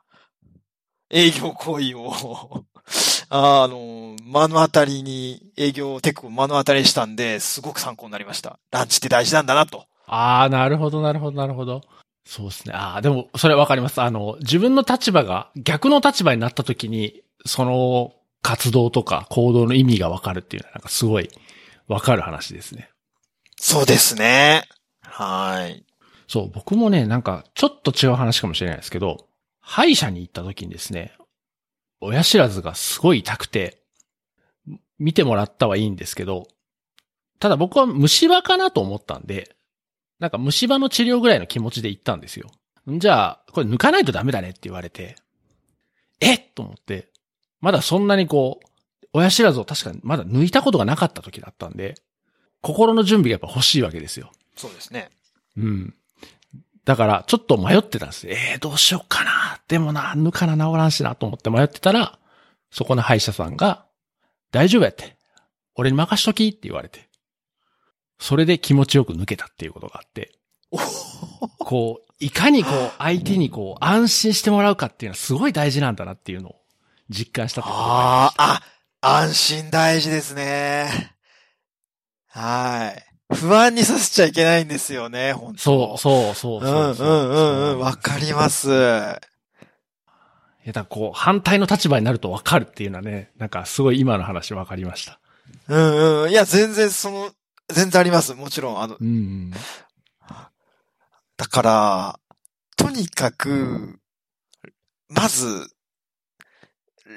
営業行為をあの、目の当たりに、営業テクを目の当たりにしたんで、すごく参考になりました。ランチって大事なんだなと。ああ、なるほど、なるほど、なるほど。そうですね。ああ、でも、それはわかります。あの、自分の立場が逆の立場になった時に、その活動とか行動の意味がわかるっていうのは、なんかすごいわかる話ですね。そうですね。はい。そう、僕もね、なんか、ちょっと違う話かもしれないですけど、歯医者に行った時にですね、親知らずがすごい痛くて、見てもらったはいいんですけど、ただ僕は虫歯かなと思ったんで、なんか虫歯の治療ぐらいの気持ちで行ったんですよ。じゃあ、これ抜かないとダメだねって言われて、えっと思って、まだそんなにこう、親知らずを確かにまだ抜いたことがなかった時だったんで、心の準備がやっぱ欲しいわけですよ。そうですね。うん。だから、ちょっと迷ってたんです。えー、どうしよっかな。でもな、抜かな治らんしなと思って迷ってたら、そこの歯医者さんが、大丈夫やって。俺に任しときって言われて。それで気持ちよく抜けたっていうことがあって。こう、いかにこう、相手にこう、安心してもらうかっていうのはすごい大事なんだなっていうのを実感したところがありました。ああ、安心大事ですね。はい。不安にさせちゃいけないんですよね、本当。そう、そう、そう。うん、うん、うん、うん、わかります。いや、だこう、反対の立場になるとわかるっていうのはね、なんかすごい今の話わかりました。うん、うん、いや、全然その、全然あります。もちろん、あの、うんうん、だから、とにかく、まず、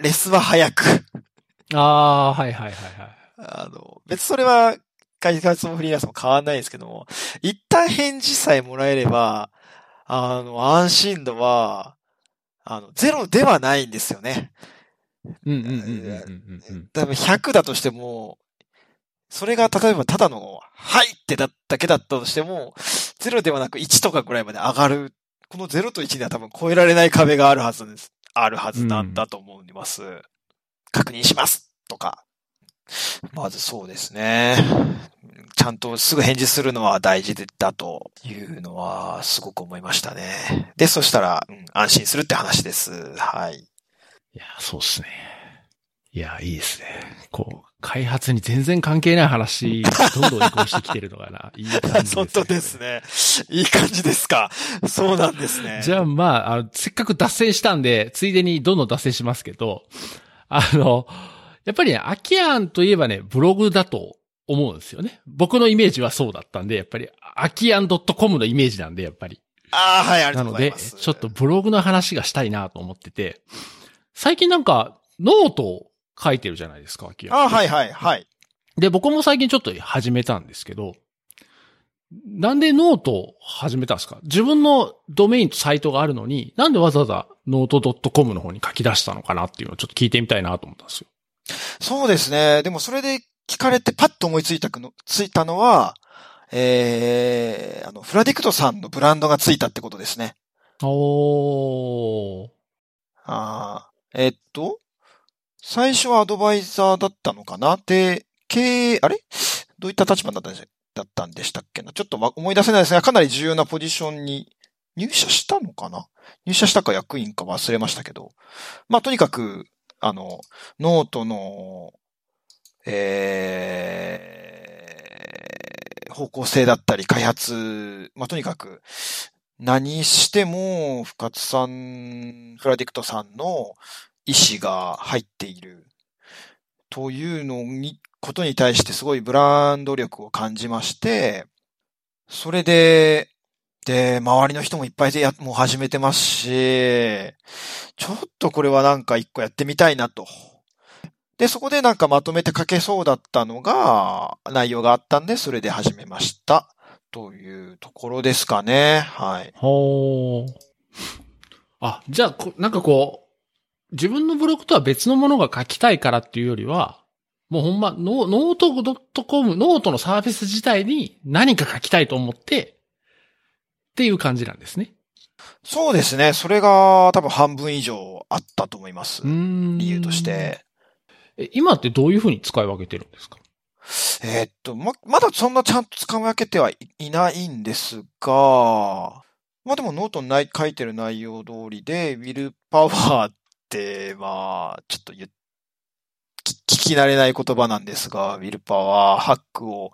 レスは早く。ああ、はいはいはいはい。あの、別にそれは、開発もフリーランスも変わんないですけども、一旦返事さえもらえれば、あの、安心度は、あの、ゼロではないんですよね。うんうんうんうん。多分ひゃくだとしても、それが例えばただの、はいってだだけだったとしても、ゼロではなくいちとかぐらいまで上がる。このゼロといちでは多分超えられない壁があるはずです。あるはずなんだと思います。うん、確認しますとか。まずそうですね。ちゃんとすぐ返事するのは大事だというのはすごく思いましたね。で、そしたら、うん、安心するって話です。はい。いや、そうですね。いや、いいですね。こう、開発に全然関係ない話、どんどん移行してきてるのかな。いい感じですね。本当ですね。いい感じですか。そうなんですね。じゃあ、まあ、あの、せっかく脱線したんで、ついでにどんどん脱線しますけど、あの、やっぱりね、アキアンといえばね、ブログだと思うんですよね。僕のイメージはそうだったんで、やっぱり、アキアン .com のイメージなんで、やっぱり。ああ、はい、ありがとうございます。なので、ちょっとブログの話がしたいなと思ってて、最近なんか、ノートを書いてるじゃないですか、アキアン。ああ、はい、はい、はい。で、僕も最近ちょっと始めたんですけど、なんでノートを始めたんですか？自分のドメインとサイトがあるのに、なんでわざわざノート .com の方に書き出したのかなっていうのをちょっと聞いてみたいなと思ったんですよ。そうですね。でもそれで聞かれてパッと思いついたの、ついたのは、えー、あの、フラディクトさんのブランドがついたってことですね。おー。あー、えーっと、最初はアドバイザーだったのかな？で、経営、あれ？どういった立場だったんでしたっけ？だったんでしたっけな？ちょっと思い出せないですが、かなり重要なポジションに入社したのかな？入社したか役員か忘れましたけど。まあ、とにかく、あの、ノートの、えー、方向性だったり開発、まあ、とにかく何しても深津さん、フラディクトさんの意思が入っているというのに、ことに対してすごいブランド力を感じまして、それで、で、周りの人もいっぱいでや、もう始めてますし、ちょっとこれはなんか一個やってみたいなと。で、そこでなんかまとめて書けそうだったのが、内容があったんで、それで始めました。というところですかね。はい。ほー。あ、じゃあ、なんかこう、自分のブログとは別のものが書きたいからっていうよりは、もうほんま、ノート .com、ノートのサービス自体に何か書きたいと思って、っていう感じなんですね。そうですね。それが多分半分以上あったと思います。理由として。え、今ってどういうふうに使い分けてるんですか？えー、っと、ま、まだそんなちゃんと使い分けてはい、いないんですが、まあでもノートにない書いてる内容通りで、ウィルパワーって、まあ、ちょっと言っ聞き慣れない言葉なんですが、ウィルパワー、ハックを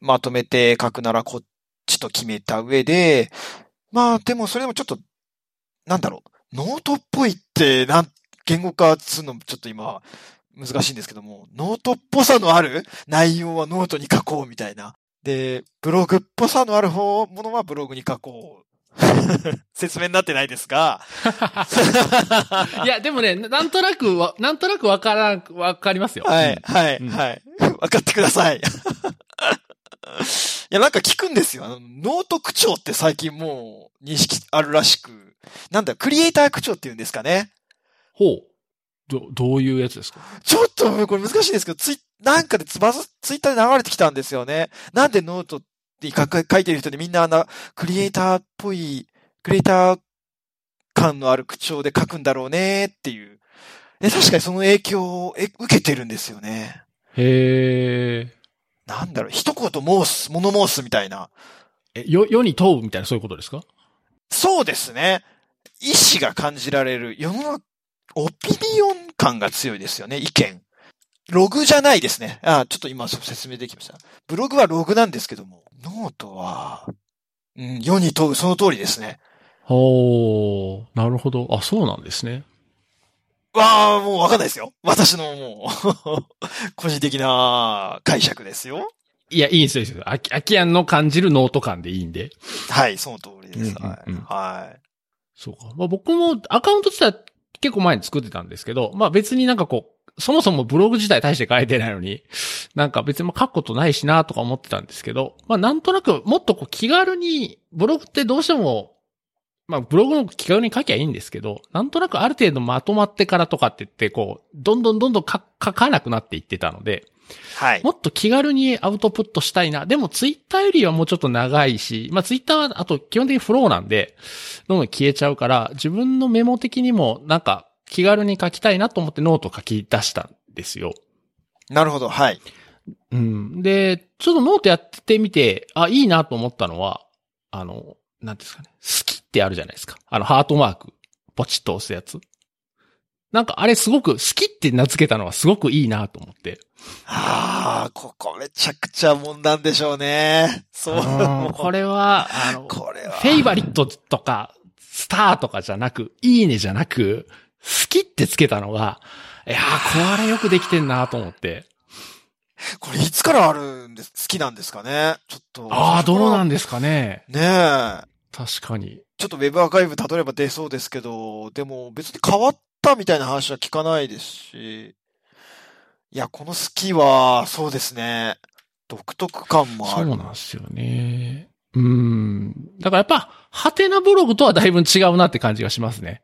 まとめて書くならこっちちょっと決めた上で、まあでもそれでもちょっと、なんだろう、ノートっぽいってなん言語化するのちょっと今難しいんですけども、ノートっぽさのある内容はノートに書こうみたいな。で、ブログっぽさのある方ものはブログに書こう。説明になってないですが。いや、でもね、なんとなくわ、なんとなくわから、わかりますよ。はい、はい、うん、はい。わかってください。いや、なんか聞くんですよ。あの、ノート口調って最近もう認識あるらしく。なんだ、クリエイター口調って言うんですかね。ほう。ど、どういうやつですか？ちょっと、これ難しいんですけど、ツイ、なんかでツバス、ツイッターで流れてきたんですよね。なんでノートって書いてる人でみんなあの、クリエイターっぽい、クリエイター感のある口調で書くんだろうねっていう。ね、確かにその影響を受けてるんですよね。へー。なんだろう、一言申す、物申すみたいな。え、世、世に問うみたいなそういうことですか？そうですね。意思が感じられる。世の中、オピニオン感が強いですよね、意見。ログじゃないですね。あ、ちょっと今説明できました。ブログはログなんですけども、ノートは、うん、世に問う、その通りですね。おー、なるほど。あ、そうなんですね。わあ、もうわかんないですよ。私のもう、個人的な解釈ですよ。いや、いいんですよ。あき、あきやんの感じるノート感でいいんで。はい、その通りです。うんうんうん、はい。そうか。まあ、僕もアカウント自体結構前に作ってたんですけど、まあ別になんかこう、そもそもブログ自体大して書いてないのに、なんか別に書くことないしなとか思ってたんですけど、まあなんとなくもっとこう気軽に、ブログってどうしても、まあブログの気軽に書きゃいいんですけど、なんとなくある程度まとまってからとかって言って、こう、どんどんどんどん書かなくなっていってたので、はい。もっと気軽にアウトプットしたいな。でもツイッターよりはもうちょっと長いし、まあツイッターはあと基本的にフローなんで、どんどん消えちゃうから、自分のメモ的にもなんか気軽に書きたいなと思ってノート書き出したんですよ。なるほど、はい。うん。で、ちょっとノートやってみて、あ、いいなと思ったのは、あの、なんですかね、好きってあるじゃないですか。あのハートマーク、ポチッと押すやつ。なんかあれすごく好きって名付けたのはすごくいいなと思って。ああ、ここめちゃくちゃもんなんでしょうね。そう。これは、あの、これはフェイバリットとか、スターとかじゃなく、いいねじゃなく、好きってつけたのが、いやー、これよくできてんなと思って。これいつからあるんです、好きなんですかね。ちょっと。ああ、どうなんですかね。ねえ。確かに。ちょっとウェブアーカイブ例えば出そうですけど、でも別に変わって、みたいな話は聞かないですし、いやこの好きはそうですね、独特感もある。そうなんですよね。うーん。だからやっぱハテナブログとはだいぶ違うなって感じがしますね。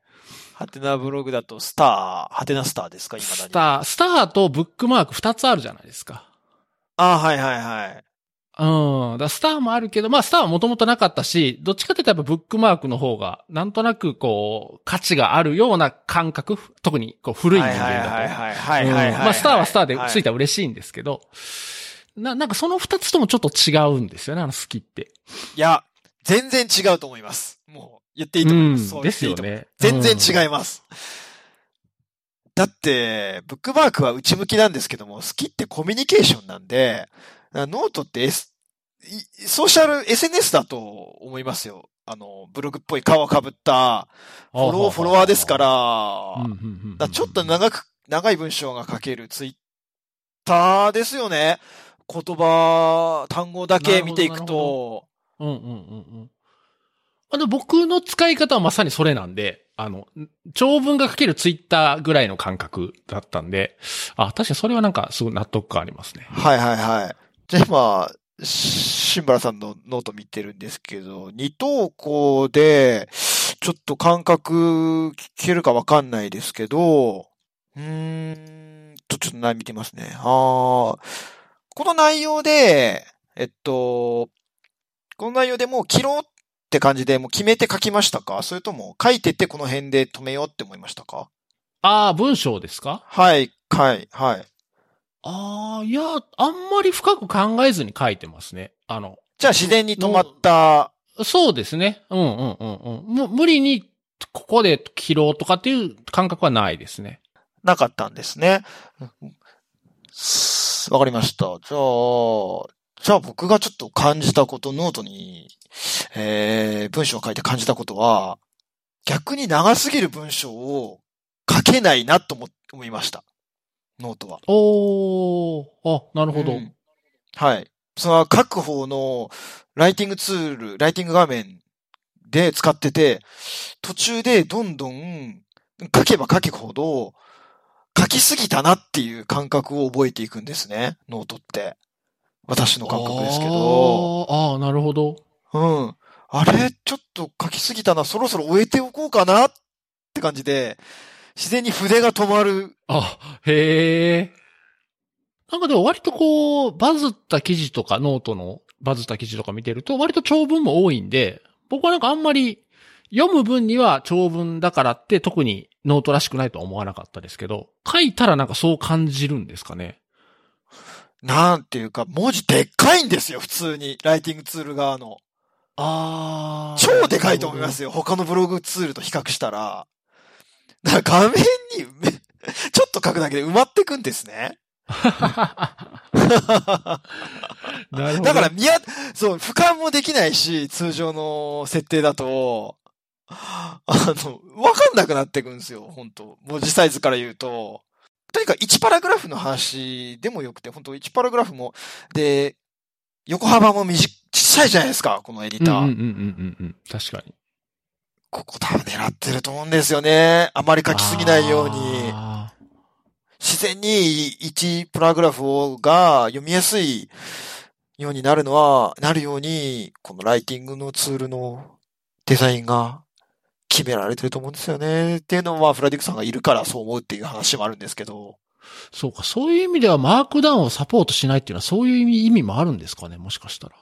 ハテナブログだとスター、ハテナスターですか今だに。スター、スターとブックマークふたつあるじゃないですか。あー、はいはいはい。うん。だスターもあるけど、まあスターはもともとなかったし、どっちかというとやっぱブックマークの方が、なんとなくこう、価値があるような感覚、特にこう古い人間だと。はいはいはいはいはいはい。まあスターはスターでついたら嬉しいんですけど、はい、な、なんかその二つともちょっと違うんですよね、あの好きって。いや、全然違うと思います。もう、言っていいと思います。うん、そうですよね。全然違います。だって、ブックマークは内向きなんですけども、好きってコミュニケーションなんで、ノートって、S、ソーシャル エスエヌエス だと思いますよ。あの、ブログっぽい皮をかぶった、フォロー、フォロワーですから、ちょっと長く、長い文章が書けるツイッターですよね。言葉、単語だけ見ていくと。うんうんうんうん。あの、僕の使い方はまさにそれなんで、あの、長文が書けるツイッターぐらいの感覚だったんで、あ、確かにそれはなんかすごい納得感ありますね。はいはいはい。じゃあ今、新原さんのノート見てるんですけど、二投稿で、ちょっと感覚聞けるかわかんないですけど、うーんと、ちょっと見てますね。あー、この内容で、えっと、この内容でもう切ろうって感じでもう決めて書きましたか？それとも書いててこの辺で止めようって思いましたか？ああ、文章ですか？はい、はい、はい。ああ、いや、あんまり深く考えずに書いてますね。あの。じゃあ自然に止まった。そうですね。うんうんうんうん。もう無理にここで切ろうとかっていう感覚はないですね。なかったんですね。わかりました。じゃあ、じゃあ僕がちょっと感じたこと、ノートに、えー、文章を書いて感じたことは、逆に長すぎる文章を書けないなと思いました。ノートは。おー、あ、なるほど。うん、はい。その書く方のライティングツール、ライティング画面で使ってて、途中でどんどん書けば書くほど書きすぎたなっていう感覚を覚えていくんですね。ノートって。私の感覚ですけど。ああ、なるほど。うん。あれ、ちょっと書きすぎたな、そろそろ終えておこうかなって感じで、自然に筆が止まる。あ、へー。なんかでも割とこう、バズった記事とか、ノートのバズった記事とか見てると、割と長文も多いんで、僕はなんかあんまり読む分には長文だからって特にノートらしくないとは思わなかったですけど、書いたらなんかそう感じるんですかね。なんていうか、文字でっかいんですよ、普通に。ライティングツール側の。あー。超でかいと思いますよ、他のブログツールと比較したら。だから画面にめ、ちょっと書くだけで埋まってくんですね。なるほど。だから、見や、そう、俯瞰もできないし、通常の設定だと、あの、わかんなくなってくんですよ、本当文字サイズから言うと。とにかくいちパラグラフの話でもよくて、本当いちパラグラフも、で、横幅も短い、小さいじゃないですか、このエディター。うんうんうんうんうん。確かに。ここ多分狙ってると思うんですよね。あまり書きすぎないように。自然にいちパラグラフが読みやすいようになるのは、なるように、このライティングのツールのデザインが決められてると思うんですよね。っていうのは、フラディクさんがいるからそう思うっていう話もあるんですけど。そうか、そういう意味ではマークダウンをサポートしないっていうのはそういう意味もあるんですかね、もしかしたら。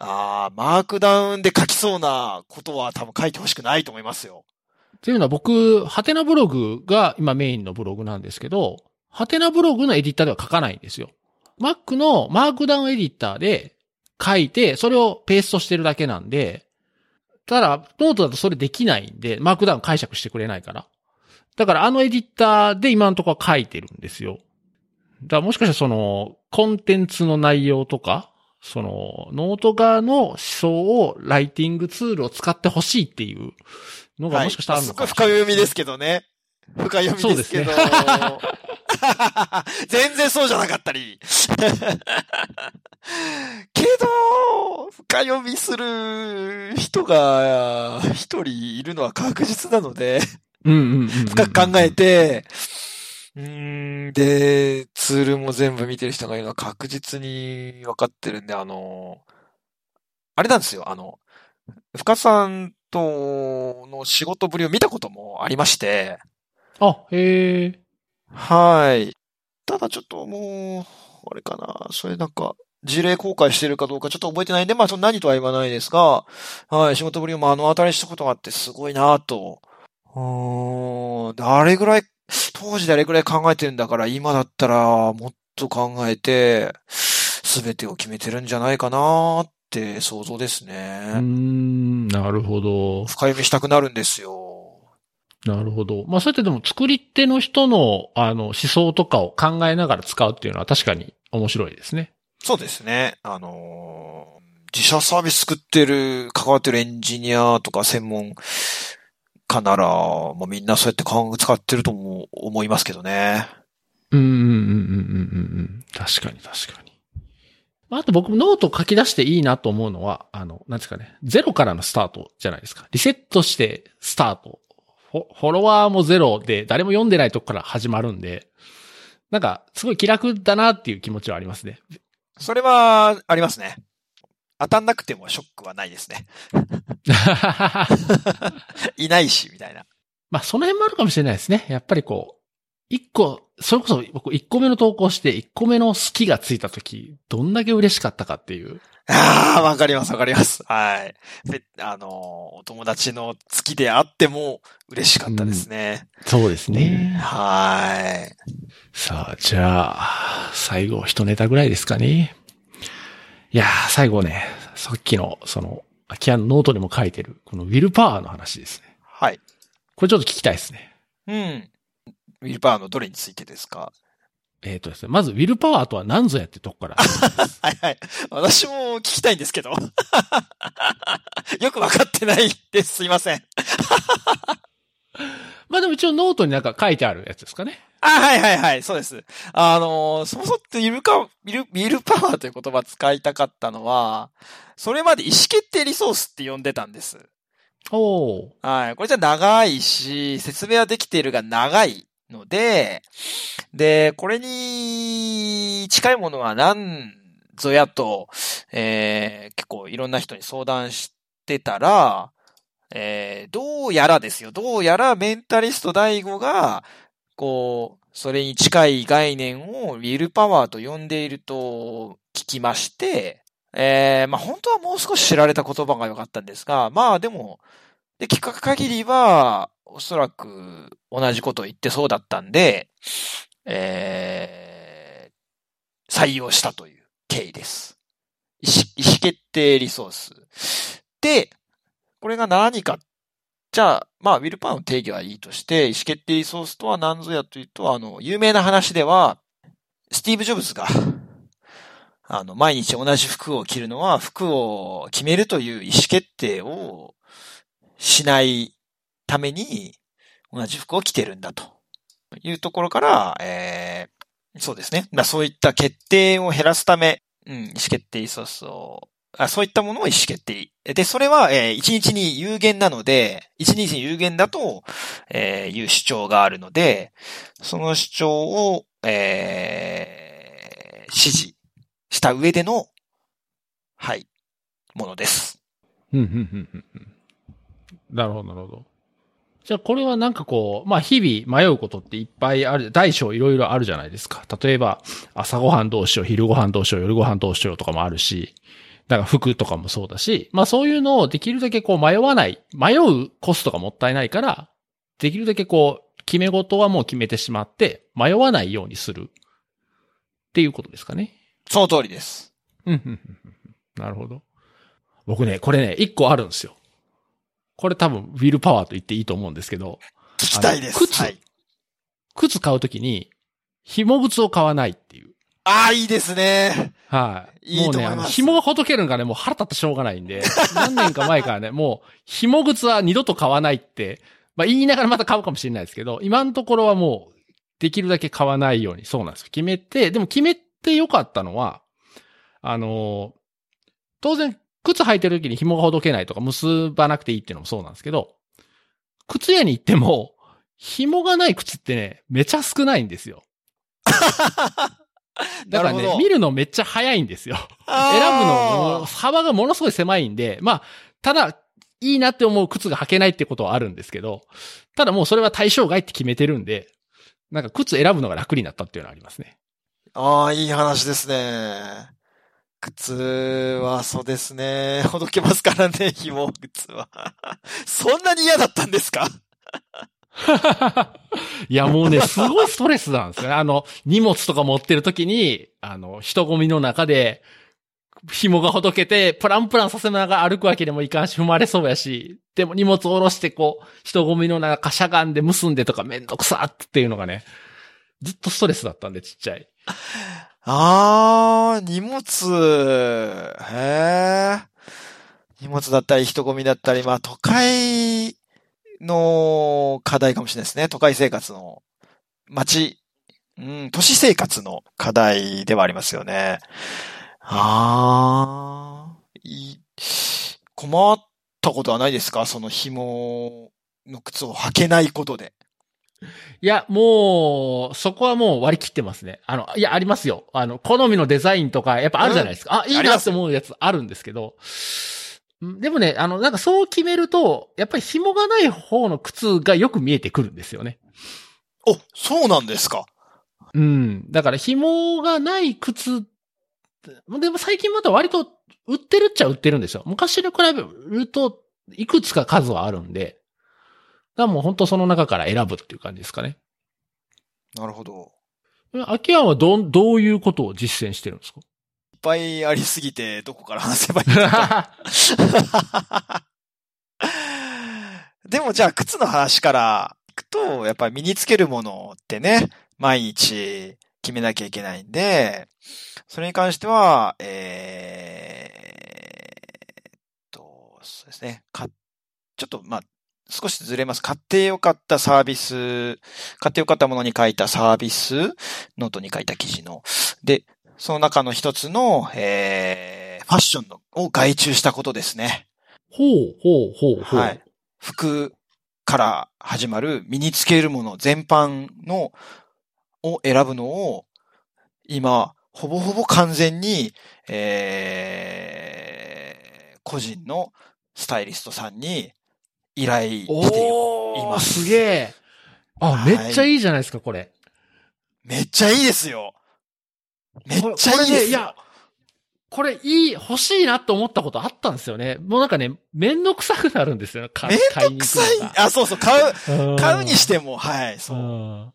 ああ、マークダウンで書きそうなことは多分書いてほしくないと思いますよ。っていうのは僕、ハテナブログが今メインのブログなんですけど、ハテナブログのエディターでは書かないんですよ。Mac のマークダウンエディターで書いて、それをペーストしてるだけなんで、ただ、ノートだとそれできないんで、マークダウン解釈してくれないから。だからあのエディターで今のところは書いてるんですよ。だからもしかしたらその、コンテンツの内容とか、その、ノート側の思想をライティングツールを使ってほしいっていうのがもしかしたらあるのかもしれない。はい、すごい深読みですけどね。深読みですけど。そうですね。全然そうじゃなかったり。けど、深読みする人が一人いるのは確実なので、深く考えて、うーん、で、ツールも全部見てる人がいるのは確実に分かってるんで、あの、あれなんですよ、あの、深さんとの仕事ぶりを見たこともありまして。あ、へー。はい。ただちょっともう、あれかな、それなんか、事例公開してるかどうかちょっと覚えてないんで、まあ、その何とは言わないですが、はい、仕事ぶりを目の当たりしたことがあってすごいなと。うーん、で、あれぐらい、当時であれぐらい考えてるんだから、今だったらもっと考えて、すべてを決めてるんじゃないかなって想像ですね。うーん、なるほど。深読みしたくなるんですよ。なるほど。まあ、そうやってでも作り手の人の、あの、思想とかを考えながら使うっていうのは確かに面白いですね。そうですね。あのー、自社サービス作ってる、関わってるエンジニアとか専門家なら、まあ、みんなそうやって考え、使ってるとも思いますけどね。うん、うん、うん、うん、うん。確かに、確かに。まあ、あと僕ノート書き出していいなと思うのは、あの、なんですかね、ゼロからのスタートじゃないですか。リセットしてスタート。フォロワーもゼロで誰も読んでないとこから始まるんで、なんかすごい気楽だなっていう気持ちはありますね。それはありますね。当たんなくてもショックはないですね。いないしみたいな。まあその辺もあるかもしれないですね。やっぱりこう一個、それこそ僕一個目の投稿して一個目の好きがついたときどんだけ嬉しかったかっていう。ああ、わかります、わかります。はい。で、あのー、お友達の月であっても嬉しかったですね。うん、そうですね。はい。さあ、じゃあ、最後、一ネタぐらいですかね。いやー、最後ね、さっきの、その、アキアのノートにも書いてる、このウィルパワーの話ですね。はい。これちょっと聞きたいですね。うん。ウィルパワーのどれについてですか？えっとですね、まず、ウィルパワーとは何ぞやってとこから。はいはい。私も聞きたいんですけど。よくわかってないです。すいません。まあでも一応ノートになんか書いてあるやつですかね。あ、はいはいはい。そうです。あのー、そもそもってウィルパワー、ウィルパワーという言葉使いたかったのは、それまで意思決定リソースって呼んでたんです。おー。はい。これじゃ長いし、説明はできているが長い。ので、で、これに近いものは何ぞやと、えー、結構いろんな人に相談してたら、えー、どうやらですよ。どうやらメンタリスト大吾が、こう、それに近い概念をウィルパワーと呼んでいると聞きまして、えー、まあ本当はもう少し知られた言葉が良かったんですが、まあでも、で、聞く限りは、おそらく同じことを言ってそうだったんで、えー、採用したという経緯です。意思決定リソース。で、これが何か。じゃあ、まあ、ウィルパワーの定義はいいとして、意思決定リソースとは何ぞやというと、あの、有名な話では、スティーブ・ジョブズが、あの、毎日同じ服を着るのは、服を決めるという意思決定をしないために、同じ服を着てるんだというところから、えー、そうですね。まあ、そういった決定を減らすため、うん、意思決定リソースを、あ、そういったものを意思決定。で、それは、えー、いちにちに有限なので、いちにちに有限だと、えー、いう主張があるので、その主張を、えー、指示した上での、はい、ものです。うん、うん、うん、うん。なるほど、なるほど。じゃあ、これはなんかこう、まあ、日々迷うことっていっぱいある、大小いろいろあるじゃないですか。例えば、朝ごはんどうしよう、昼ごはんどうしよう、夜ごはんどうしようとかもあるし、だから服とかもそうだし、まあそういうのをできるだけこう迷わない、迷うコストがもったいないから、できるだけこう決め事はもう決めてしまって、迷わないようにするっていうことですかね。その通りです。うん、なるほど。僕ね、これね、一個あるんですよ。これ多分ウィルパワーと言っていいと思うんですけど。聞きたいです。靴、はい、靴買うときに紐靴を買わないっていう。ああ、いいですね。はい。いいと思います。もうね、紐がほどけるのがね、もう腹立ってしょうがないんで、何年か前からね、もう、紐靴は二度と買わないって、まあ言いながらまた買うかもしれないですけど、今のところはもう、できるだけ買わないように、そうなんですよ。決めて、でも決めてよかったのは、あの、当然、靴履いてる時に紐がほどけないとか、結ばなくていいっていうのもそうなんですけど、靴屋に行っても、紐がない靴ってね、めちゃ少ないんですよ。だからね、見るのめっちゃ早いんですよ。選ぶの幅がものすごい狭いんで、まあ、ただ、いいなって思う靴が履けないってことはあるんですけど、ただもうそれは対象外って決めてるんで、なんか靴選ぶのが楽になったっていうのはありますね。ああ、いい話ですね。靴は、そうですね。ほどけますからね、紐靴は。そんなに嫌だったんですか？いや、もうね、すごいストレスなんですよね。あの、荷物とか持ってるときに、あの、人混みの中で、紐がほどけて、プランプランさせながら歩くわけでもいかんし、踏まれそうやし、でも荷物下ろして、こう、人混みの中、しゃがんで結んでとか、めんどくさっていうのがね、ずっとストレスだったんで、ちっちゃい。あー、荷物、へー。荷物だったり、人混みだったり、まあ、都会、の課題かもしれないですね。都会生活の街、うん、都市生活の課題ではありますよね。あー、困ったことはないですか？その紐の靴を履けないことで。いや、もう、そこはもう割り切ってますね。あの、いや、ありますよ。あの、好みのデザインとか、やっぱあるじゃないですか。うん、あ、いいなって思うやつあるんですけど。でもね、あの、なんかそう決めると、やっぱり紐がない方の靴がよく見えてくるんですよね。お、そうなんですか。うん。だから紐がない靴、でも最近また割と売ってるっちゃ売ってるんですよ。昔に比べると、いくつか数はあるんで、だからもう本当その中から選ぶっていう感じですかね。なるほど。アキアンはど、どういうことを実践してるんですか？いっぱいありすぎて、どこから話せばいいのか。でもじゃあ、靴の話からいくと、やっぱり身につけるものってね、毎日決めなきゃいけないんで、それに関しては、えー、と、そうですね、か、ちょっと、まあ、少しずれます。買ってよかったサービス、買ってよかったものに書いたサービス、ノートに書いた記事の。で、その中の一つの、えー、ファッションのを外注したことですね。ほうほうほうほう。はい。服から始まる身につけるもの全般のを選ぶのを今ほぼほぼ完全に、えー、個人のスタイリストさんに依頼しています。すげえ。あ、はい、めっちゃいいじゃないですか、これ。めっちゃいいですよ。めっちゃいいですよ。これね、いや、これいい、欲しいなと思ったことあったんですよね。もうなんかね、めんどくさくなるんですよ。買いに行くのが。あ、そうそう、買う、買うにしても、はい、そう。うん、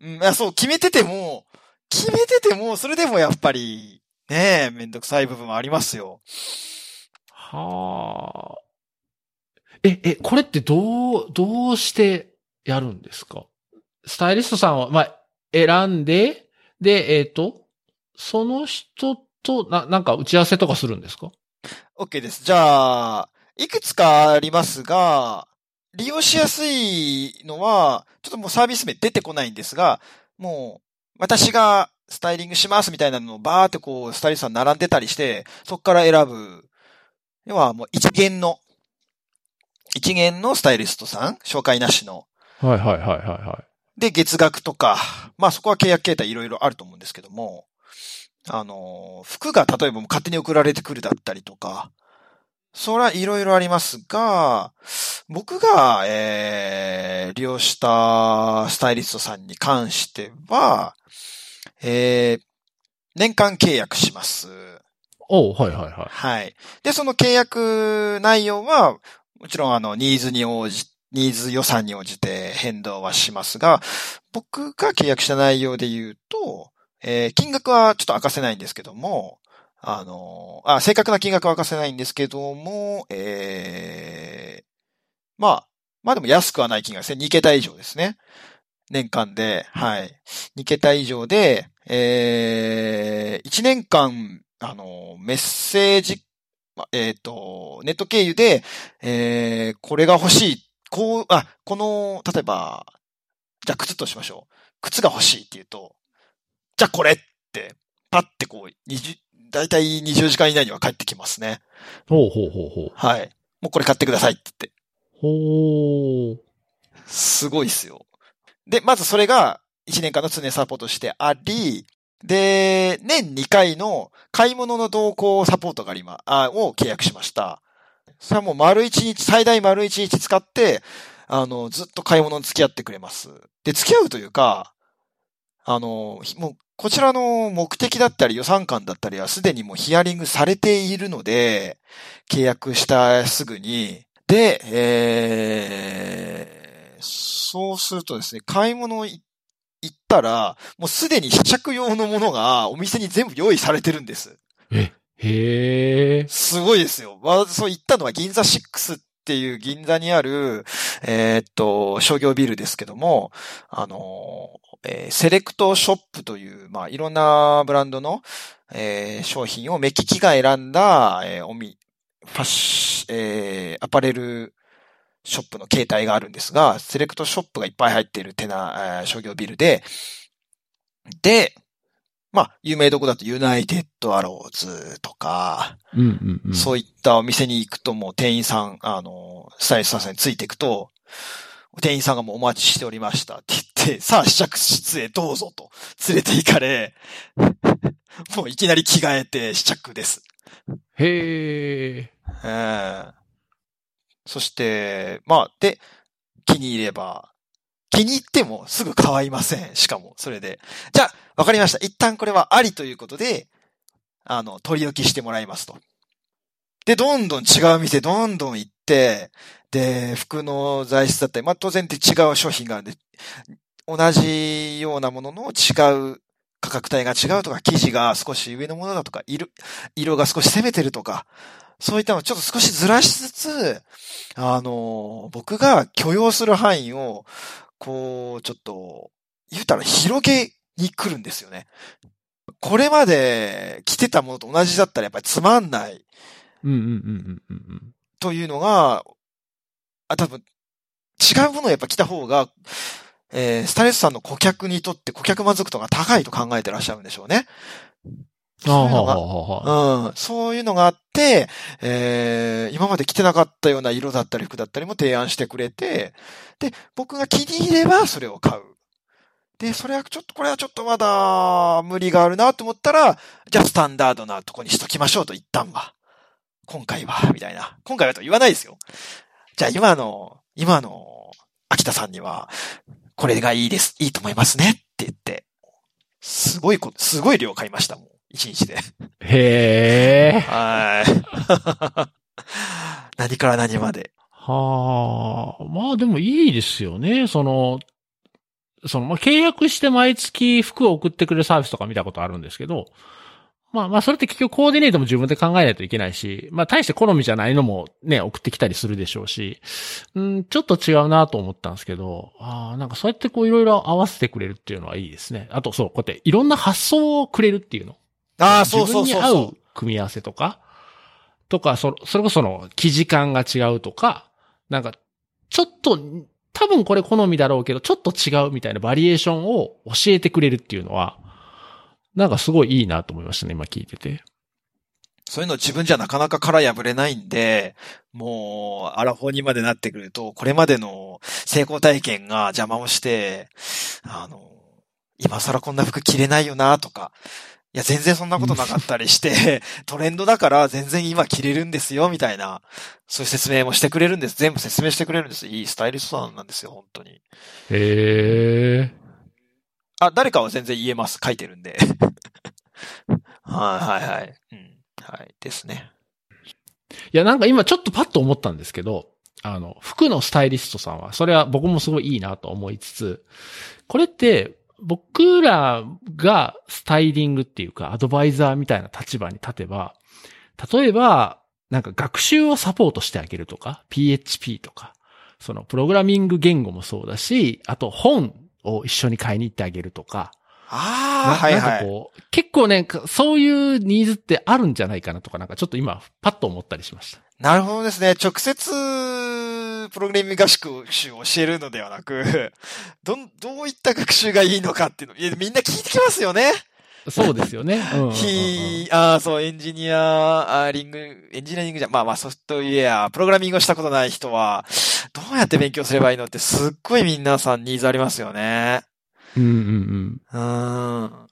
うん、あ、そう、決めてても、決めてても、それでもやっぱり、ねえ、めんどくさい部分はありますよ。はあ。え、え、これってどう、どうしてやるんですか？スタイリストさんは、まあ、選んで、で、えっと、その人と、な、なんか打ち合わせとかするんですか？ OK です。じゃあ、いくつかありますが、利用しやすいのは、ちょっともうサービス名出てこないんですが、もう、私がスタイリングしますみたいなのをバーってこう、スタイリストさん並んでたりして、そこから選ぶ。要はもう一元の、一元のスタイリストさん、紹介なしの。はいはいはいはいはい。で、月額とか、まあそこは契約形態いろいろあると思うんですけども、あの、服が例えば勝手に送られてくるだったりとか、それはいろいろありますが、僕が、えー、利用したスタイリストさんに関しては、えー、年間契約します。おう、はいはいはい。はい。で、その契約内容は、もちろんあの、ニーズに応じ、ニーズ予算に応じて変動はしますが、僕が契約した内容で言うと、えー、金額はちょっと明かせないんですけども、あのー、あ、正確な金額は明かせないんですけども、えー、まあ、まあでも安くはない金額ですね。にけた以上ですね。年間で、はい。にけた以上で、えー、いちねんかん、あの、メッセージ、えっと、ネット経由で、えー、これが欲しい。こう、あ、この、例えば、じゃあ靴としましょう。靴が欲しいっていうと、じゃあこれって、パッてこう、20、だいたいにじゅうじかん以内には返ってきますね。ほうほうほうほう。はい。もうこれ買ってくださいって言って。ほー。すごいっすよ。で、まずそれがいちねんかんの通年サポートしてあり、で、年にかいの買い物の同行サポートがありま、あ、を契約しました。それはもう丸一日、最大丸一日使って、あの、ずっと買い物に付き合ってくれます。で、付き合うというか、あの、もう、こちらの目的だったり予算感だったりはすでにもうヒアリングされているので、契約したすぐに。で、えー、そうするとですね、買い物行って、行ったら、もうすでに試着用のものがお店に全部用意されてるんです。え、へー。すごいですよ。まあ、そう行ったのは銀座ろくっていう銀座にある、えー、っと、商業ビルですけども、あの、えー、セレクトショップという、まあ、いろんなブランドの、えー、商品を目利きが選んだ、えー、おみ、ファッシ、えー、アパレル、ショップの形態があるんですが、セレクトショップがいっぱい入っているテナ、商業ビルで、で、まあ、有名どこだとユナイテッドアローズとか、うんうんうん、そういったお店に行くともう店員さん、あの、スタイリストさんについていくと、店員さんがもうお待ちしておりましたって言って、さあ試着室へどうぞと連れて行かれ、もういきなり着替えて試着です。へー。えーそして、まあ、で、気に入れば、気に入ってもすぐ変わりません。しかも、それで。じゃあ、わかりました。一旦これはありということで、あの、取り置きしてもらいますと。で、どんどん違う店、どんどん行って、で、服の材質だったり、まあ、当然って違う商品があるんで、同じようなものの違う、価格帯が違うとか、生地が少し上のものだとか、色、色が少し攻めてるとか、そういったのをちょっと少しずらしつつ、あの、僕が許容する範囲を、こう、ちょっと、言うたら広げに来るんですよね。これまで着てたものと同じだったらやっぱりつまんない。うんうんうんうんうん。というのが、あ、多分、違うものをやっぱ着た方が、えー、スタイリストさんの顧客にとって顧客満足度が高いと考えてらっしゃるんでしょうね。そういうのが、うん、そういうのがあって、えー、今まで着てなかったような色だったり服だったりも提案してくれて、で、僕が気に入ればそれを買う。で、それはちょっと、これはちょっとまだ無理があるなと思ったら、じゃあスタンダードなとこにしときましょうと、一旦は。今回は、みたいな。今回はと言わないですよ。じゃあ今の、今の秋田さんには、これがいいです、いいと思いますねって言って、すごい、すごい量買いましたもん、一日で。へー。はい。何から何まで。はあ、まあでもいいですよね。その、その、まあ、契約して毎月服を送ってくれるサービスとか見たことあるんですけど、まあまあそれって結局コーディネートも自分で考えないといけないし、まあ大して好みじゃないのもね、送ってきたりするでしょうし、んちょっと違うなと思ったんですけど、ああ、なんかそうやってこういろいろ合わせてくれるっていうのはいいですね。あとそう、こうやっていろんな発想をくれるっていうの。ああ、そうそうそう。自分に合う組み合わせとか、とか、そ、それこその生地感が違うとか、なんかちょっと、多分これ好みだろうけど、ちょっと違うみたいなバリエーションを教えてくれるっていうのは、なんかすごいいいなと思いましたね、今聞いてて。そういうの自分じゃなかなか殻破れないんで、もう、アラフォーにまでなってくると、これまでの成功体験が邪魔をして、あの、今更こんな服着れないよなとか、いや、全然そんなことなかったりして、トレンドだから全然今着れるんですよ、みたいな、そういう説明もしてくれるんです。全部説明してくれるんです。いいスタイリストさんなんですよ、本当に。へー。あ、誰かは全然言えます。書いてるんで。はいはいはい。うん。はい。ですね。いや、なんか今ちょっとパッと思ったんですけど、あの、服のスタイリストさんは、それは僕もすごいいいなと思いつつ、これって僕らがスタイリングっていうかアドバイザーみたいな立場に立てば、例えば、なんか学習をサポートしてあげるとか、ピーエイチピー とか、そのプログラミング言語もそうだし、あと本、を一緒に買いに行ってあげるとか。ああ、はいはい。なんかこう、結構ね、そういうニーズってあるんじゃないかなとか、なんかちょっと今、パッと思ったりしました。なるほどですね。直接、プログラミング合宿習を教えるのではなく、ど、どういった学習がいいのかっていうの、いや、みんな聞いてきますよね。そうですよね。うんうんうん、ああ、そう、エンジニアリング、エンジニアリングじゃ、まあまあソフトウェア、プログラミングをしたことない人は、どうやって勉強すればいいのってすっごい皆さんニーズありますよね。うんうんうん。うん。あ、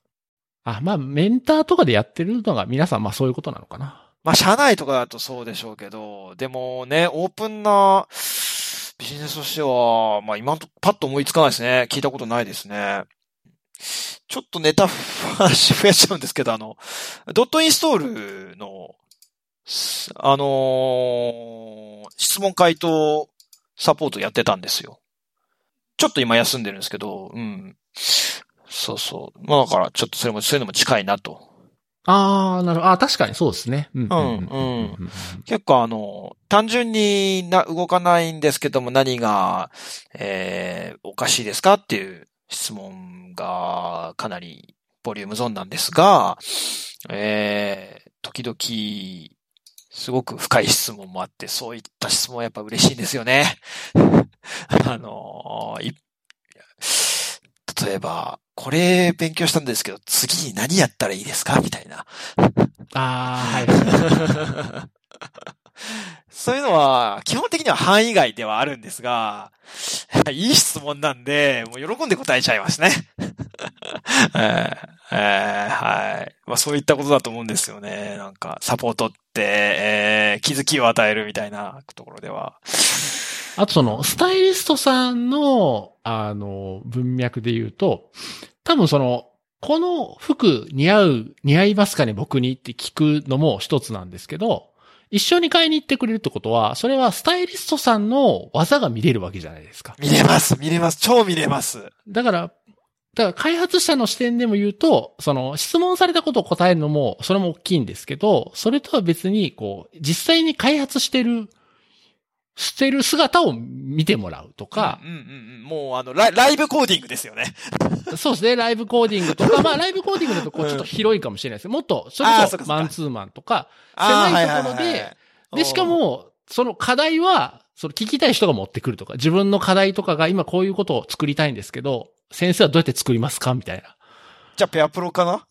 まあメンターとかでやってるのが皆さんまあそういうことなのかな。まあ社内とかだとそうでしょうけど、でもね、オープンなビジネスとしては、まあ今パッと思いつかないですね。聞いたことないですね。ちょっとネタ話増やしちゃうんですけど、あの、ドットインストールの、あのー、質問回答サポートやってたんですよ。ちょっと今休んでるんですけど、うん。そうそう。まあだから、ちょっとそれも、そういうのも近いなと。ああ、なるほど。あ確かにそうですね。うん、うん、うん。結構あの、単純にな動かないんですけども、何が、えー、おかしいですかっていう。質問がかなりボリュームゾーンなんですが、えー、時々すごく深い質問もあって、そういった質問はやっぱ嬉しいんですよね。あのー、例えば、これ勉強したんですけど、次に何やったらいいですかみたいな。あはい。そういうのは、基本的には範囲外ではあるんですが、いい質問なんで、もう喜んで答えちゃいますね。えーえー、はい。まあそういったことだと思うんですよね。なんか、サポートって、えー、気づきを与えるみたいなところでは。あとその、スタイリストさんの、あの、文脈で言うと、多分その、この服似合う、似合いますかね、僕にって聞くのも一つなんですけど、一緒に買いに行ってくれるってことは、それはスタイリストさんの技が見れるわけじゃないですか。見れます、見れます、超見れます。だから、だから開発者の視点でも言うと、その質問されたことを答えるのも、それも大きいんですけど、それとは別に、こう、実際に開発してる、してる姿を見てもらうとか。うんうんうん。もうあのライ、ライブコーディングですよね。そうですね、ライブコーディングとか、まあライブコーディングだとこうちょっと広いかもしれないですけど、もっと、それこそマンツーマンとか、狭いところで、はいはいはいはい、で、しかも、その課題は、その聞きたい人が持ってくるとか、自分の課題とかが今こういうことを作りたいんですけど、先生はどうやって作りますかみたいな。じゃあペアプロかな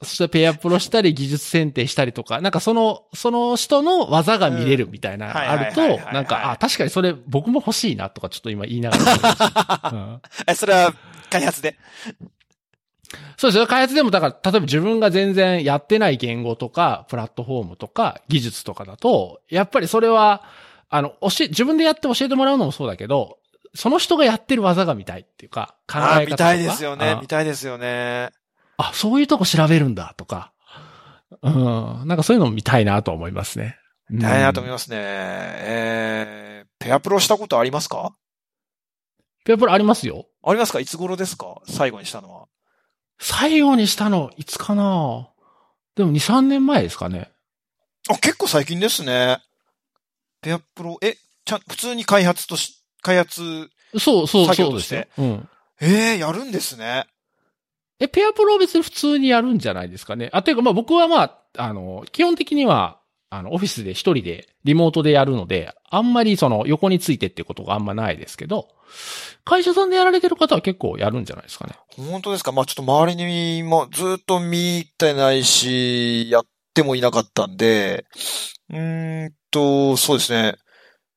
そしてペアプロしたり技術選定したりとか、なんかその、その人の技が見れるみたいな、あると、なんか、あ、確かにそれ僕も欲しいなとかちょっと今言いながら、うん。え、それは開発でそうですよ。開発でもだから、例えば自分が全然やってない言語とか、プラットフォームとか、技術とかだと、やっぱりそれは、あの、教え、自分でやって教えてもらうのもそうだけど、その人がやってる技が見たいっていうか、考え方とか。あ、見たいですよね。見たいですよね。あ、そういうとこ調べるんだとか。うん。なんかそういうのも見たいなと思いますね。見たいなと思いますね。うん、えー、ペアプロしたことありますか？ペアプロありますよ。ありますか？いつ頃ですか？最後にしたのは。最後にしたの、いつかな？でもに、さんねんまえですかね。あ、結構最近ですね。ペアプロ、え、ちゃん、普通に開発とし、開発そうそうそうそうですね。うん。ええー、やるんですね。え、ペアプロは別に普通にやるんじゃないですかね。あ、というかまあ僕はまああの基本的にはあのオフィスで一人でリモートでやるので、あんまりその横についてってことがあんまないですけど、会社さんでやられてる方は結構やるんじゃないですかね。本当ですか。まあちょっと周りにもずっと見てないしやってもいなかったんで、うーんとそうですね。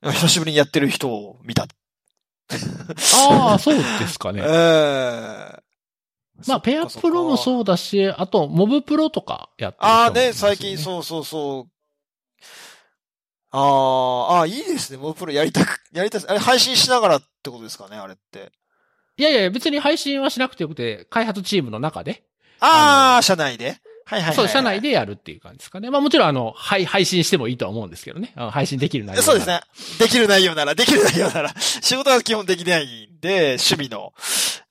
久しぶりにやってる人を見た。ああ、そうですかね。ええー。まあ、ペアプロもそうだし、あと、モブプロとかやってる人もいますよね。ああね、最近そうそうそう。ああ、いいですね。モブプロやりたく、やりたく、あれ配信しながらってことですかね、あれって。いやいや、別に配信はしなくてよくて、開発チームの中で。ああ、社内で。はい、はいはいはい。そう、社内でやるっていう感じですかね。まあもちろんあの、はい、配信してもいいとは思うんですけどね。配信できる内容なら。そうですね。できる内容なら、できる内容なら。仕事は基本できないんで、趣味の、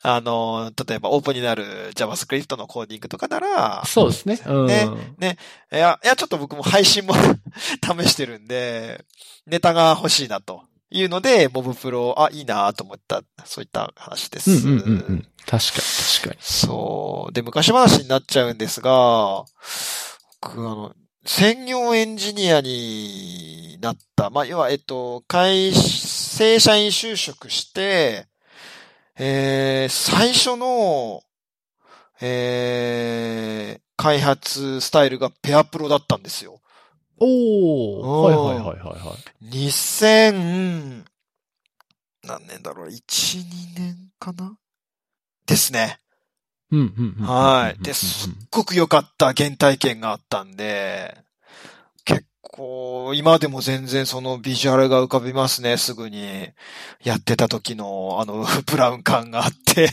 あの、例えばオープンになる JavaScript のコーディングとかなら。そうですね。うん。ね。ね。いや、いやちょっと僕も配信も試してるんで、ネタが欲しいなというので、モブプロ、あ、いいなと思った、そういった話です。うんうんうんうん。確かに、確かに。そう。で、昔話になっちゃうんですが、僕、あの、専業エンジニアになった。まあ、要は、えっと、会、正社員就職して、えー、最初の、えー、開発スタイルがペアプロだったんですよ。おー。はいはいはいはいはい。にせん、何年だろう、いち、にねんかなですね。うんうんうん。はい。で、すっごく良かった原体験があったんで、結構、今でも全然そのビジュアルが浮かびますね、すぐに。やってた時の、あの、ブラウン感があって。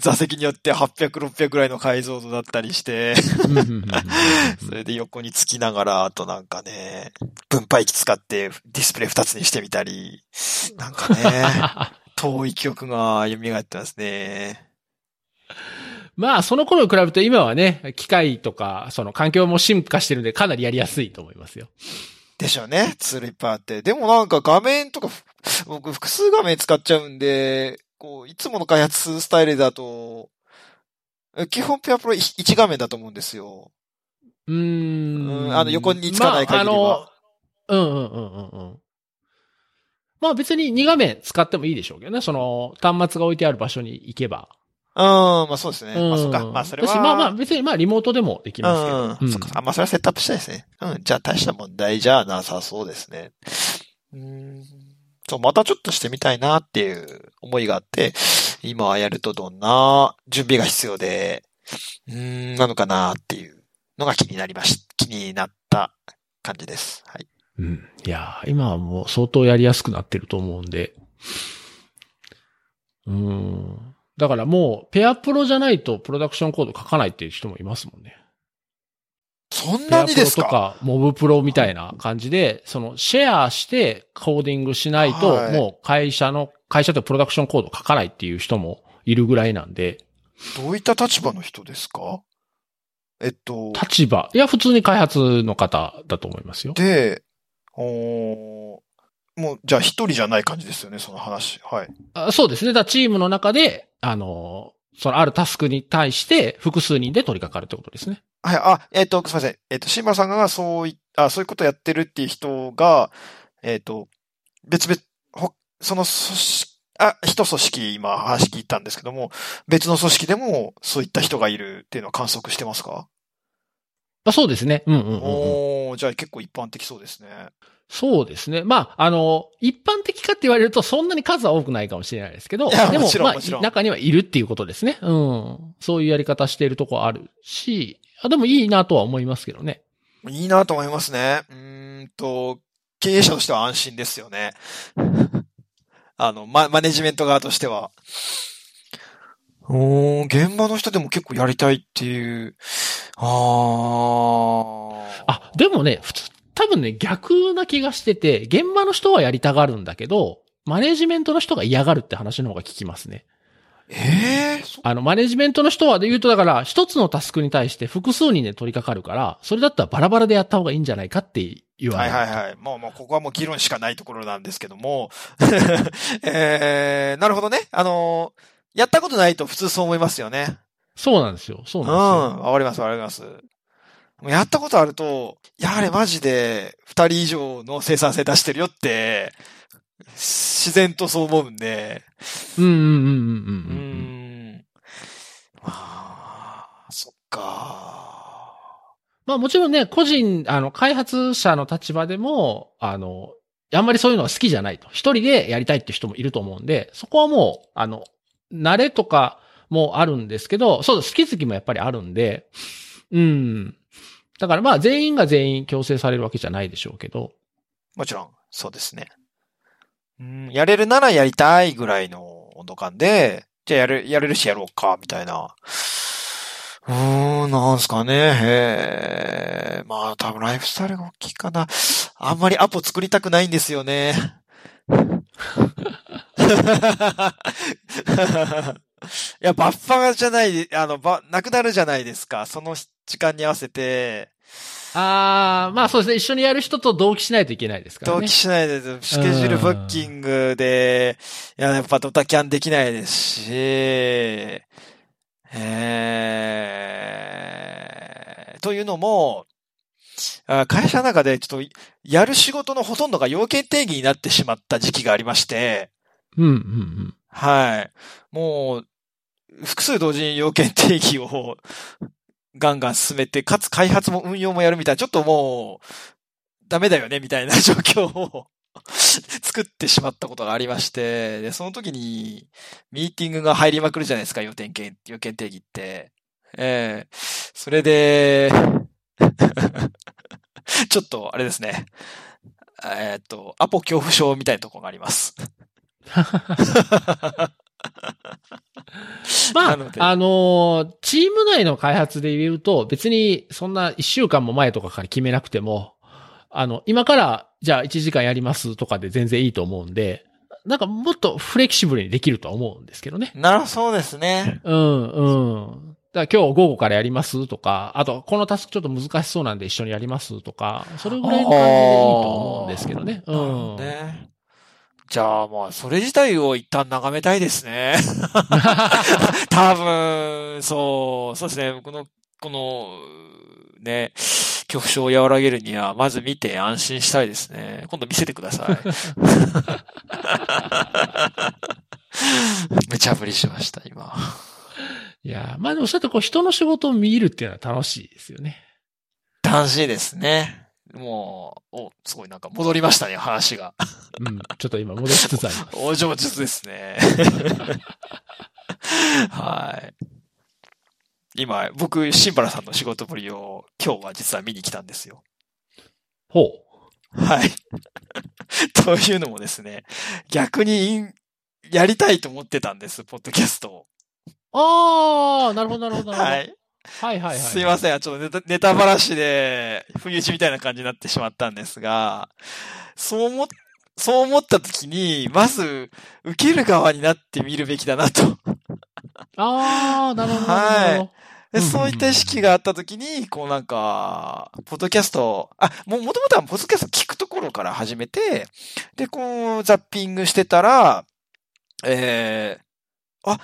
座席によってはっぴゃく、ろっぴゃくぐらいの解像度だったりして、それで横につきながら、あとなんかね、分配器使ってディスプレイふたつにしてみたり、なんかね、遠い記憶が蘇ってますね。まあ、その頃に比べて今はね、機械とか、その環境も進化してるんで、かなりやりやすいと思いますよ。でしょうね、ツールいっぱいあって。でもなんか画面とか、僕複数画面使っちゃうんで、こう、いつもの開発スタイルだと、基本ペアプロいち画面だと思うんですよ。うーん。あの、横につかない限りは。まあ、あの、うんうんうんうんうん。まあ別にに画面使ってもいいでしょうけどね。その、端末が置いてある場所に行けば。うん、まあそうですね。まあそうか。まあそれは。まあまあ別に、まあリモートでもできますけど。うん、うん。そっか。まあそれはセットアップしたいですね。うん。じゃあ大した問題じゃなさそうですね。うーん。またちょっとしてみたいなっていう思いがあって、今やるとどんな準備が必要で、うーん、なのかなっていうのが気になりまし、気になった感じです。はい。うん。いやー、今はもう相当やりやすくなってると思うんで。うーん。だからもう、ペアプロじゃないとプロダクションコード書かないっていう人もいますもんね。そんなにですか？ペアプロとかモブプロみたいな感じで、そのシェアしてコーディングしないと、もう会社の、会社とプロダクションコード書かないっていう人もいるぐらいなんで。どういった立場の人ですか？えっと。立場。いや、普通に開発の方だと思いますよ。で、おもう、じゃあ一人じゃない感じですよね、その話。はい。あ、そうですね。だからチームの中で、あの、そのあるタスクに対して複数人で取り掛かるってことですね。はい、あ、えっ、ー、と、すみません。えっ、ー、と、シンバさんがそうい、あ、そういうことやってるっていう人が、えっ、ー、と、別々、ほ、その組織、あ、一組織、今話聞いたんですけども、別の組織でもそういった人がいるっていうのは観測してますか？あ、そうですね。うんうんうん、うん。おー、じゃあ結構一般的そうですね。そうですね。まあ、あの、一般的かって言われるとそんなに数は多くないかもしれないですけど、でも、まあ、中にはいるっていうことですね。うん。そういうやり方しているとこあるし、あ、でもいいなとは思いますけどね。いいなと思いますね。うーんと、経営者としては安心ですよね。あの、マ、マネジメント側としては。おー、現場の人でも結構やりたいっていう。ああ。あ、でもね、普通、多分ね、逆な気がしてて、現場の人はやりたがるんだけど、マネジメントの人が嫌がるって話の方が聞きますね。ええー、あの、マネジメントの人はで言うと、だから、一つのタスクに対して複数人で取り掛かるから、それだったらバラバラでやった方がいいんじゃないかって言われる。はいはいはい。もうもう、ここはもう議論しかないところなんですけども。えー、なるほどね。あのー、やったことないと普通そう思いますよね。そうなんですよ。そうなんですよ。うん。わかりますわかります。やったことあると、やはりマジで二人以上の生産性出してるよって、自然とそう思うんで。うんうんうんうんうん。うん。ああ、そっか。まあもちろんね、個人、あの、開発者の立場でも、あの、あんまりそういうのは好きじゃないと。一人でやりたいって人もいると思うんで、そこはもう、あの、慣れとかもあるんですけど、そう、好き好きもやっぱりあるんで、うん。だからまあ全員が全員強制されるわけじゃないでしょうけど。もちろん、そうですね。うん、やれるならやりたいぐらいの温度感で、じゃあやれ、やれるしやろうか、みたいな。うーん、なんすかね。へー。まあ多分ライフスタイルが大きいかな。あんまりアポ作りたくないんですよね。いや、バッファーじゃない、あの、ば、なくなるじゃないですか。その時間に合わせて。ああ、まあそうですね。一緒にやる人と同期しないといけないですからね。同期しないです。スケジュールブッキングで、いや、やっぱドタキャンできないですし、えー、というのも、会社の中でちょっと、やる仕事のほとんどが要件定義になってしまった時期がありまして、うんうんうん。はい。もう、複数同時に要件定義をガンガン進めて、かつ開発も運用もやるみたいな、ちょっともう、ダメだよね、みたいな状況を作ってしまったことがありまして、で、その時に、ミーティングが入りまくるじゃないですか、要件、要件定義って。ええー、それで、ちょっと、あれですね。えー、っと、アポ恐怖症みたいなところがあります。まあ、あの、チーム内の開発で言うと、別にそんないっしゅうかんも前とかから決めなくても、あの、今から、じゃあいちじかんやりますとかで全然いいと思うんで、なんかもっとフレキシブルにできるとは思うんですけどね。なるほど、そうですね。うん、うん。だから今日午後からやりますとか、あと、このタスクちょっと難しそうなんで一緒にやりますとか、それぐらいの感じでいいと思うんですけどね。うん。ね。じゃあまあ、それ自体を一旦眺めたいですね。多分、そう、そうですね。この、この、ね、局所を和らげるには、まず見て安心したいですね。今度見せてください。無茶ぶりしました、今。いや、まあでもそうやってこう人の仕事を見るっていうのは楽しいですよね。楽しいですね。もう、お、すごいなんか戻りましたね、話が。うん、ちょっと今戻しつつあります。お上手ですね。はい。今、僕、シンバラさんの仕事ぶりを今日は実は見に来たんですよ。ほう。はい。というのもですね、逆にやりたいと思ってたんです、ポッドキャストを。あー、なるほど、なるほど。はい。はい、はいはいはい。すいません。ちょっとネタ、ネタばらしで、不意打ちみたいな感じになってしまったんですが、そう思、そう思った時に、まず、受ける側になってみるべきだなと。ああ、なるほど。はい。で、そういった意識があった時に、こうなんか、ポッドキャスト、あ、もう元々はポッドキャスト聞くところから始めて、で、こう、ザッピングしてたら、えー、あ、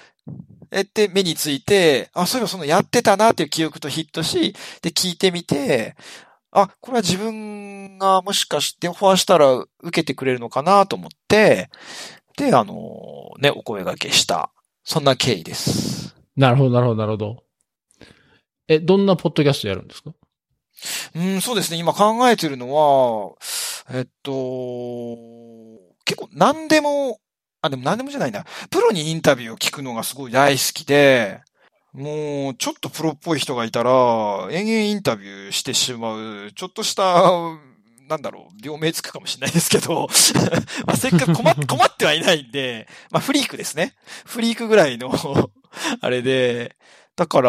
えって目について、あ、そういえばそのやってたなっていう記憶とヒットし、で聞いてみて、あ、これは自分がもしかしてオファーしたら受けてくれるのかなと思って、で、あの、ね、お声掛けした。そんな経緯です。なるほど、なるほど、なるほど。え、どんなポッドキャストやるんですか？うん、そうですね。今考えてるのは、えっと、結構何でも、あ、でも何でもじゃないな。プロにインタビューを聞くのがすごい大好きで、もうちょっとプロっぽい人がいたら延々インタビューしてしまう、ちょっとしたなんだろう、両名つくかもしれないですけど、まあ、せっかく困っ、困ってはいないんで、まあフリークですね。フリークぐらいの、あれで、だから、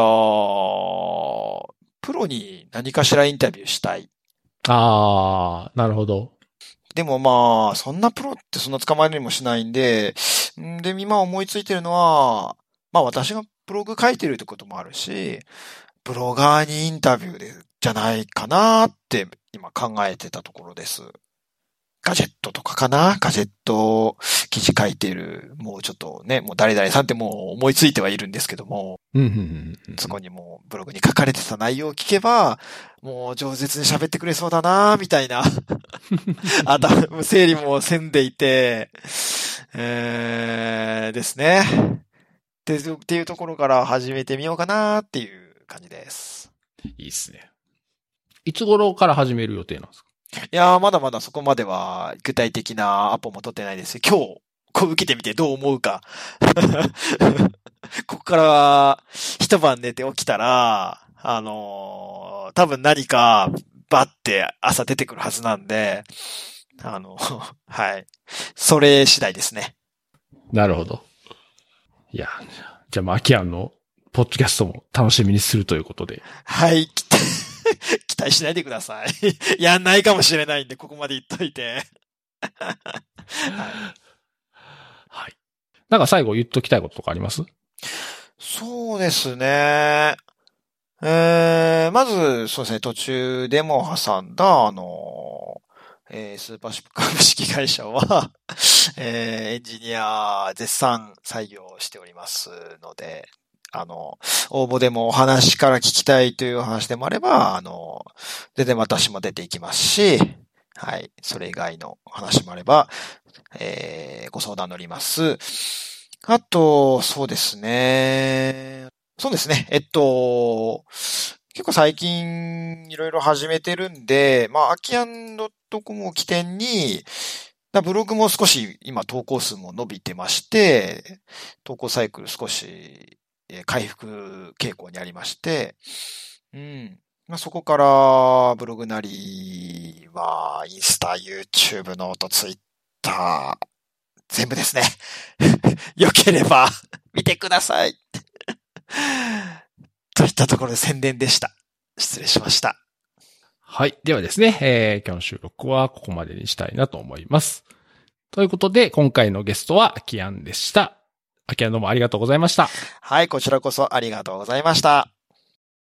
プロに何かしらインタビューしたい。あー、なるほど。でもまあ、そんなプロってそんな捕まえるにもしないんで、で、今思いついてるのは、まあ私がブログ書いてるってこともあるし、ブロガーにインタビューで、じゃないかなーって今考えてたところです。ガジェットとかかな？ガジェット記事書いてる、もうちょっとね、もう誰々さんってもう思いついてはいるんですけども、そこにもうブログに書かれてた内容を聞けば、もう饒舌に喋ってくれそうだなーみたいなあた、整理もせんでいて、えー、ですね。で、っていうところから始めてみようかなーっていう感じです。いいですね。いつ頃から始める予定なんですか？いやー、まだまだそこまでは具体的なアポも取ってないです。今日、こう受けてみてどう思うか。ここから一晩寝て起きたら、あのー、多分何かバッて朝出てくるはずなんで、あの、はい。それ次第ですね。なるほど。いや、じゃあマキアンのポッドキャストも楽しみにするということで。はい。期待しないでください。やんないかもしれないんで、ここまで言っといて、はい。はい。なんか最後言っときたいこととかあります？そうですね。えー、まず、そうですね、途中でも挟んだ、あの、えー、スーパーシップ株式会社は、えー、エンジニア絶賛採用しておりますので、あの、応募でもお話から聞きたいという話でもあれば、あの、全然私も出ていきますし、はい、それ以外の話もあれば、えー、ご相談乗ります。あと、そうですね。そうですね。えっと、結構最近いろいろ始めてるんで、まあ、アキアンドットコムを起点に、ブログも少し今投稿数も伸びてまして、投稿サイクル少し、回復傾向にありまして、うん。まあ、そこから、ブログなりは、インスタ、YouTube、ノート、ツイッター、全部ですね。よければ、見てください。といったところで宣伝でした。失礼しました。はい。ではですね、えー、今日の収録はここまでにしたいなと思います。ということで、今回のゲストは、アキアンでした。アキアンどうもありがとうございました。はい、こちらこそありがとうございました。